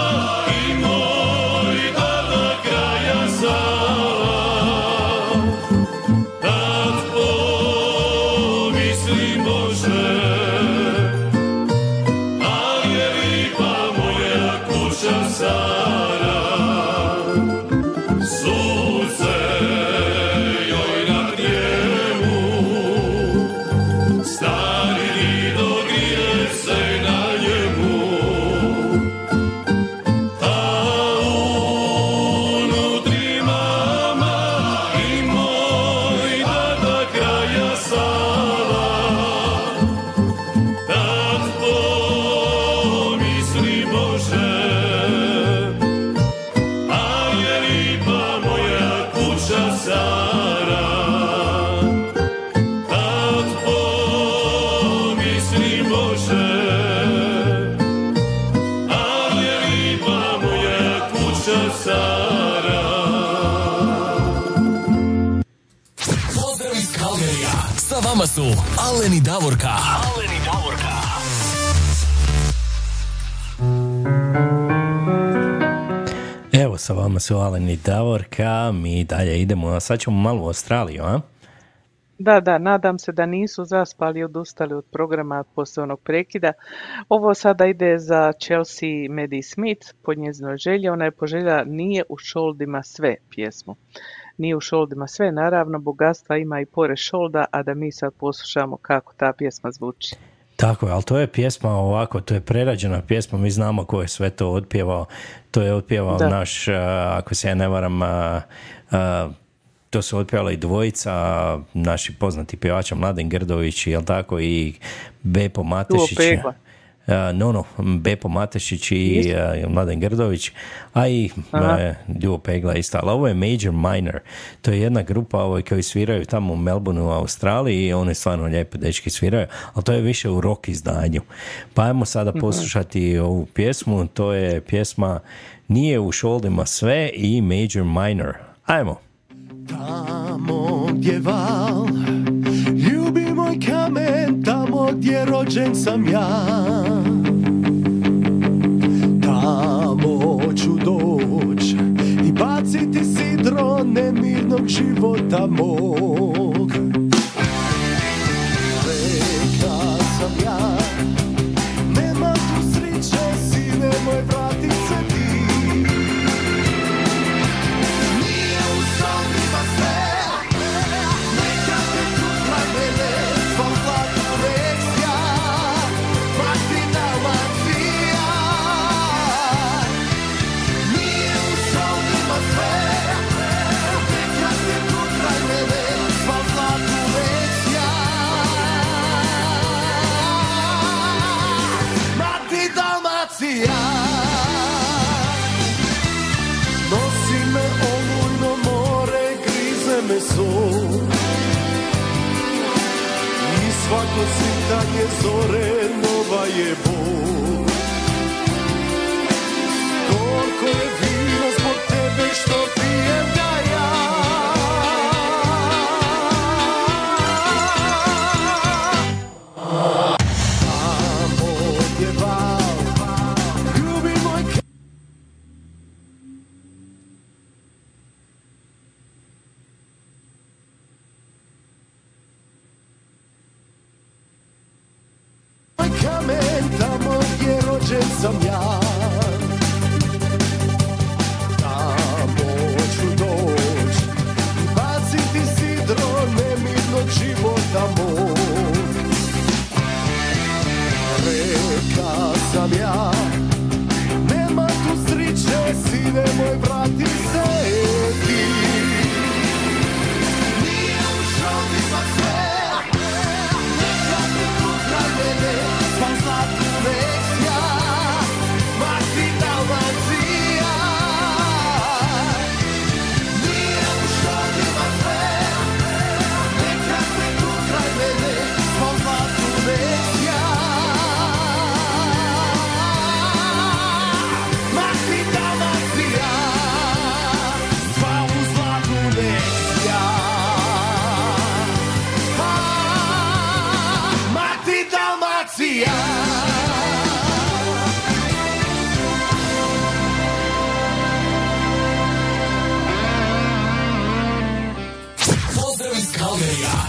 i moj nama su Alen i Davorka. Alen i Davorka. Evo sa vama su Alen i Davorka, mi dalje idemo, a sad ćemo malo u Australiju, a? Da, nadam se da nisu zaspali i odustali od programa poslije onog prekida. Ovo sada ide za Chelsea Maddie Smith, po njezinoj želji. Ona je poželjela Nije u šoldima sve pjesmu. Nije u šoldima sve, naravno, bogatstva ima i pored šolda, a da mi sad poslušamo kako ta pjesma zvuči. Tako je, ali to je pjesma ovako, to je prerađena pjesma, mi znamo ko je sve to otpjevao. To je otpjevao naš, ako se ja ne varam, to su otpjevali i dvojica naši poznati pjevača, Mladen Grdović, jel tako, i Bepo Matešić. Bepo Matešić i Mladen Grdović, a i Duo Pegla isto. Ali ovo je Major Minor. To je jedna grupa koji sviraju tamo u Melbourneu u Australiji i oni stvarno lijepo dečki sviraju, ali to je više u rock izdanju. Pa ajmo sada poslušati ovu pjesmu. To je pjesma Nije u šoldima sve i Major Minor. Ajmo. Tamo gdje val ljubi moj kamen, tamo gdje rođen sam ja, tamo ću doć i baciti sidro nemirnog života mog. Reka sam ja, nema tu sriće, sine moj, vrati se ti. Nosi me olujno more, grize me sol i svako sitanje zore nova je bol. Koliko je vino zbog tebe što pijem da ja sam ja, tamo ću doć i baciti sidro nemirnog života mog. Reka sam ja, nema tu sriće, sine moj, vrati se ti. Nije u šoldima sve, neka te kutra mene, sva zlatu lekcija.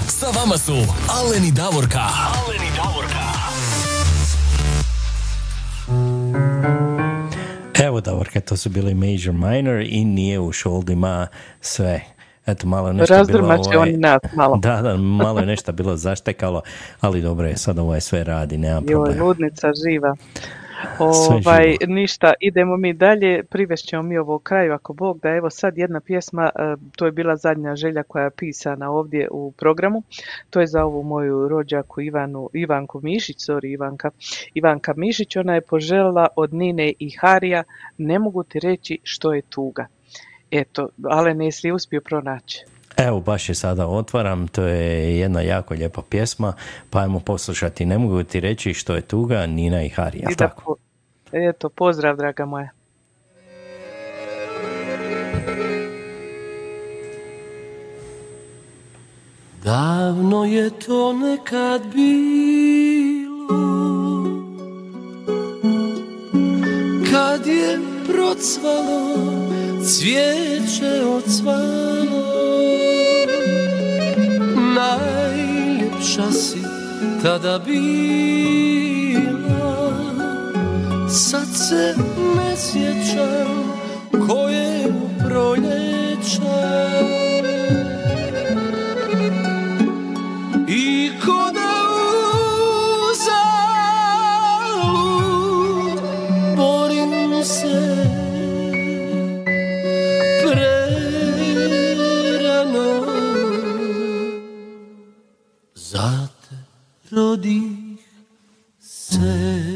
Sa vama su Alen i Davorka. Alen i Davorka. Evo Davorka, to su bili Major Minor i Nije u šoldima sve. Eto, malo nešto razdrmaće bilo, oni nas malo. Da, malo je nešto bilo zaštekalo, ali dobro je, sad sve radi, nema problema. Ludnica živa. Ništa, idemo mi dalje, privešćemo mi ovo kraju ako Bog da. Evo sad jedna pjesma, to je bila zadnja želja koja je pisana ovdje u programu, to je za ovu moju rođaku Ivanka Mišić. Ona je poželjela od Nine i Harija Ne mogu ti reći što je tuga. Eto, ali ne si uspio pronaći. Evo, baš je sada otvaram, to je jedna jako lijepa pjesma, pa ajmo poslušati Ne mogu ti reći što je tuga, Nina i Harija. Tako. Eto, pozdrav draga moja. Davno je to nekad bilo, kad je procvalo, cvijeće ocvalo. Najljepša si tada bila, sad se ne sjećam ko je u proljeća. I ko da uzalud borim se, prerano za te rodih se.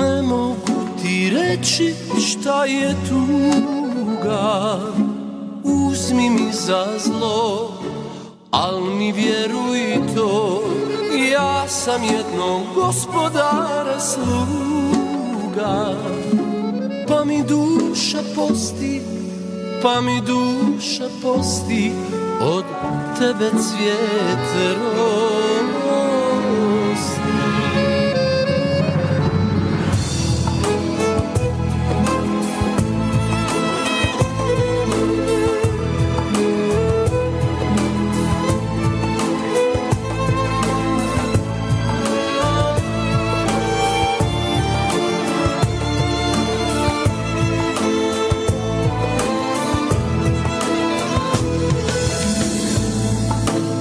Ne mogu ti reći šta je tuga, uzmi mi za zlo, al mi vjeruj to, ja sam jednog gospodara sluga. Pa mi duša posti, pa mi duša posti od tebe cvijet rosti.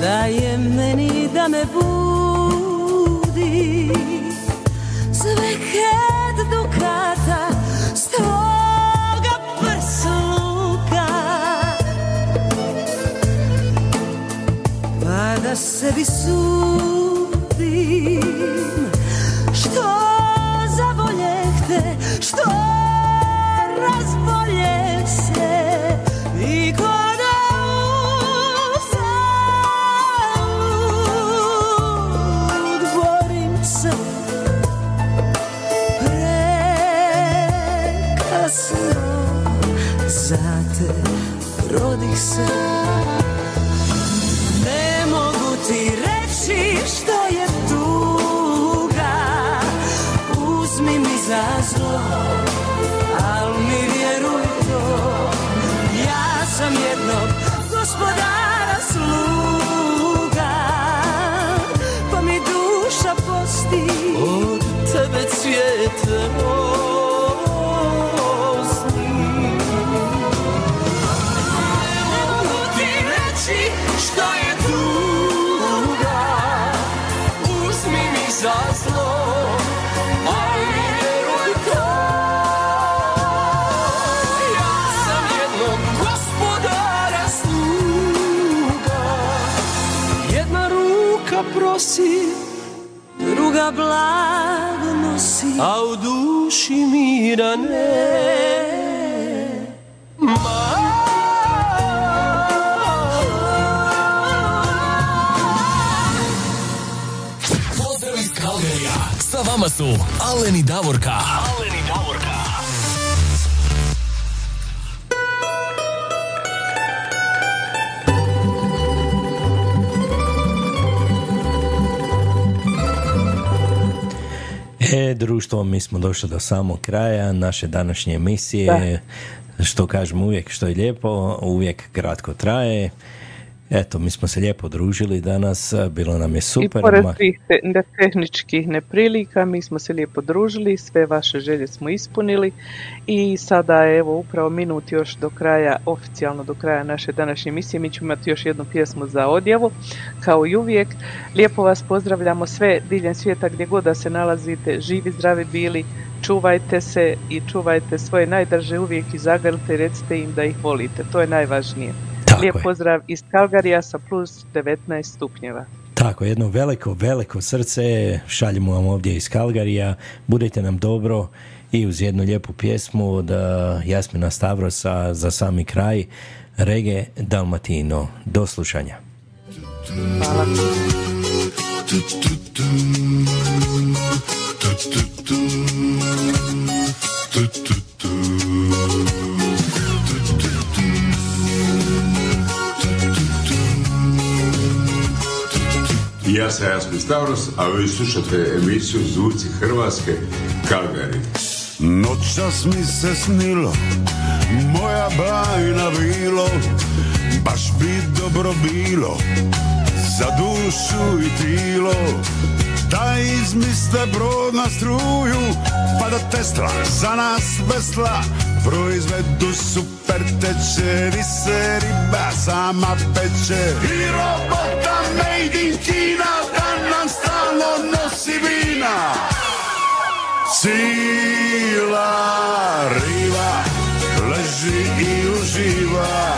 Daje meni da me budi sve kad dukata s tvoga prsluka, pa da sebi sudim što zavoljeh te, što razvoljeh se. I rodih se, ne mogu ti reći što je tuga, uzmi mi za zlo, al mi vjeruj to, ja sam jednog gospodara sluga. Pa mi duša posti od tebe cvijete moj. Što je tuga, uzmi mi za zlo, ali vjeruj to, ja sam jednog gospodara sluga. Jedna ruka prosi, druga blago nosi, a u duši mira nema. Sa vama su Alen i Davorka. Alen i Davorka. E, društvo, mi smo došli do samog kraja naše današnje emisije. Da. Što kažemo uvijek, što je lijepo, uvijek kratko traje. Eto, mi smo se lijepo družili danas, bilo nam je super. I pored svih tehničkih neprilika, mi smo se lijepo družili, sve vaše želje smo ispunili i sada je evo upravo minut još do kraja, oficijalno do kraja naše današnje emisije. Mi ćemo imati još jednu pjesmu za odjavu, kao i uvijek. Lijepo vas pozdravljamo sve diljem svijeta gdje god da se nalazite, živi, zdravi bili, čuvajte se i čuvajte svoje najdraže uvijek i zagrlite i recite im da ih volite, to je najvažnije. Lijep pozdrav iz Kalgarija sa plus 19 stupnjeva. Tako, jedno veliko, veliko srce šaljemo vam ovdje iz Kalgarija. Budite nam dobro i uz jednu lijepu pjesmu od Jasmina Stavrosa za sami kraj, Rege Dalmatino. Do slušanja. Hvala. sam Jasmin Stavros, a vi slušate emisiju Zvuci Hrvatske, Kalgari. Noćas mi se snilo, moja bajna vilo, baš bi dobro bilo, za dušu i tilo, da izmiste brod na struju, pa da Tesla za nas vesla proizvedu super teče, se riba sama peče. I robota made in Kina, da nam stalno nosi vina. Sila riva, leži i uživa,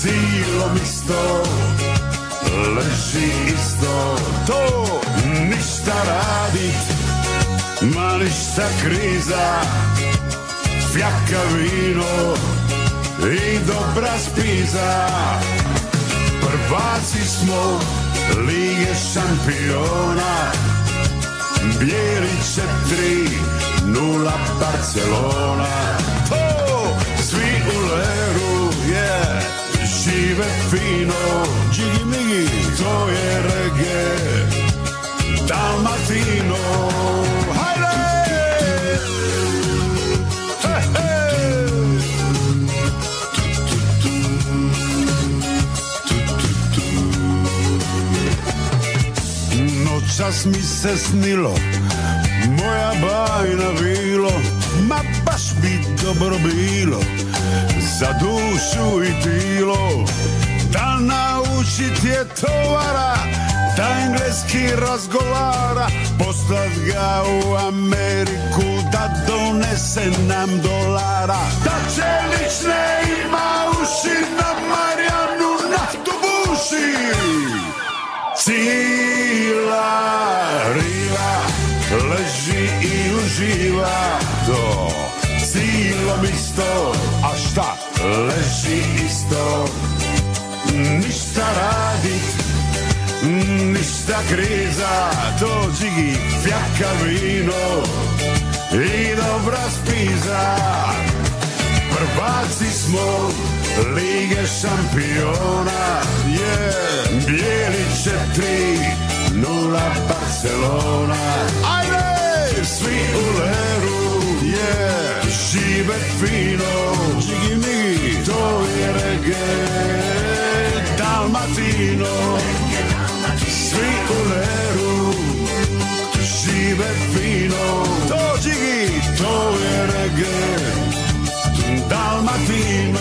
silom isto, leži isto. To ništa radit, ma ništa kriza, fjaka vino i dobra spiza. Prvaci smo lige šampiona, bijeli 4-0 Barcelona. Oh! Svi u leru, yeah, žive fino, džigi-migi, to je reggae, Dalmatino. Hajde! Čas mi se snilo, moja bajna vilo, ma baš bi dobro bilo, za dušu i tilo, da naučit je tovara, da engleski razgovara, poslat ga u Ameriku, da donese nam dolara, da čelične ima uši, na Marjanu naftu buši. Sila riva, leži i uživa, to silom isto, a šta leži isto. Ništa radit, ništa kriza, to džigi, fjaka vino i dobra spiza. Prvaci smo lige šampiona, yeah, bijeli 4-0 Barcelona. Ajde! Svi u leru, yeah, žive fino, džigi-migi, to je reggae Dalmatino. Svi u leru, žive fino, to džigi, to je reggae Dalmatino.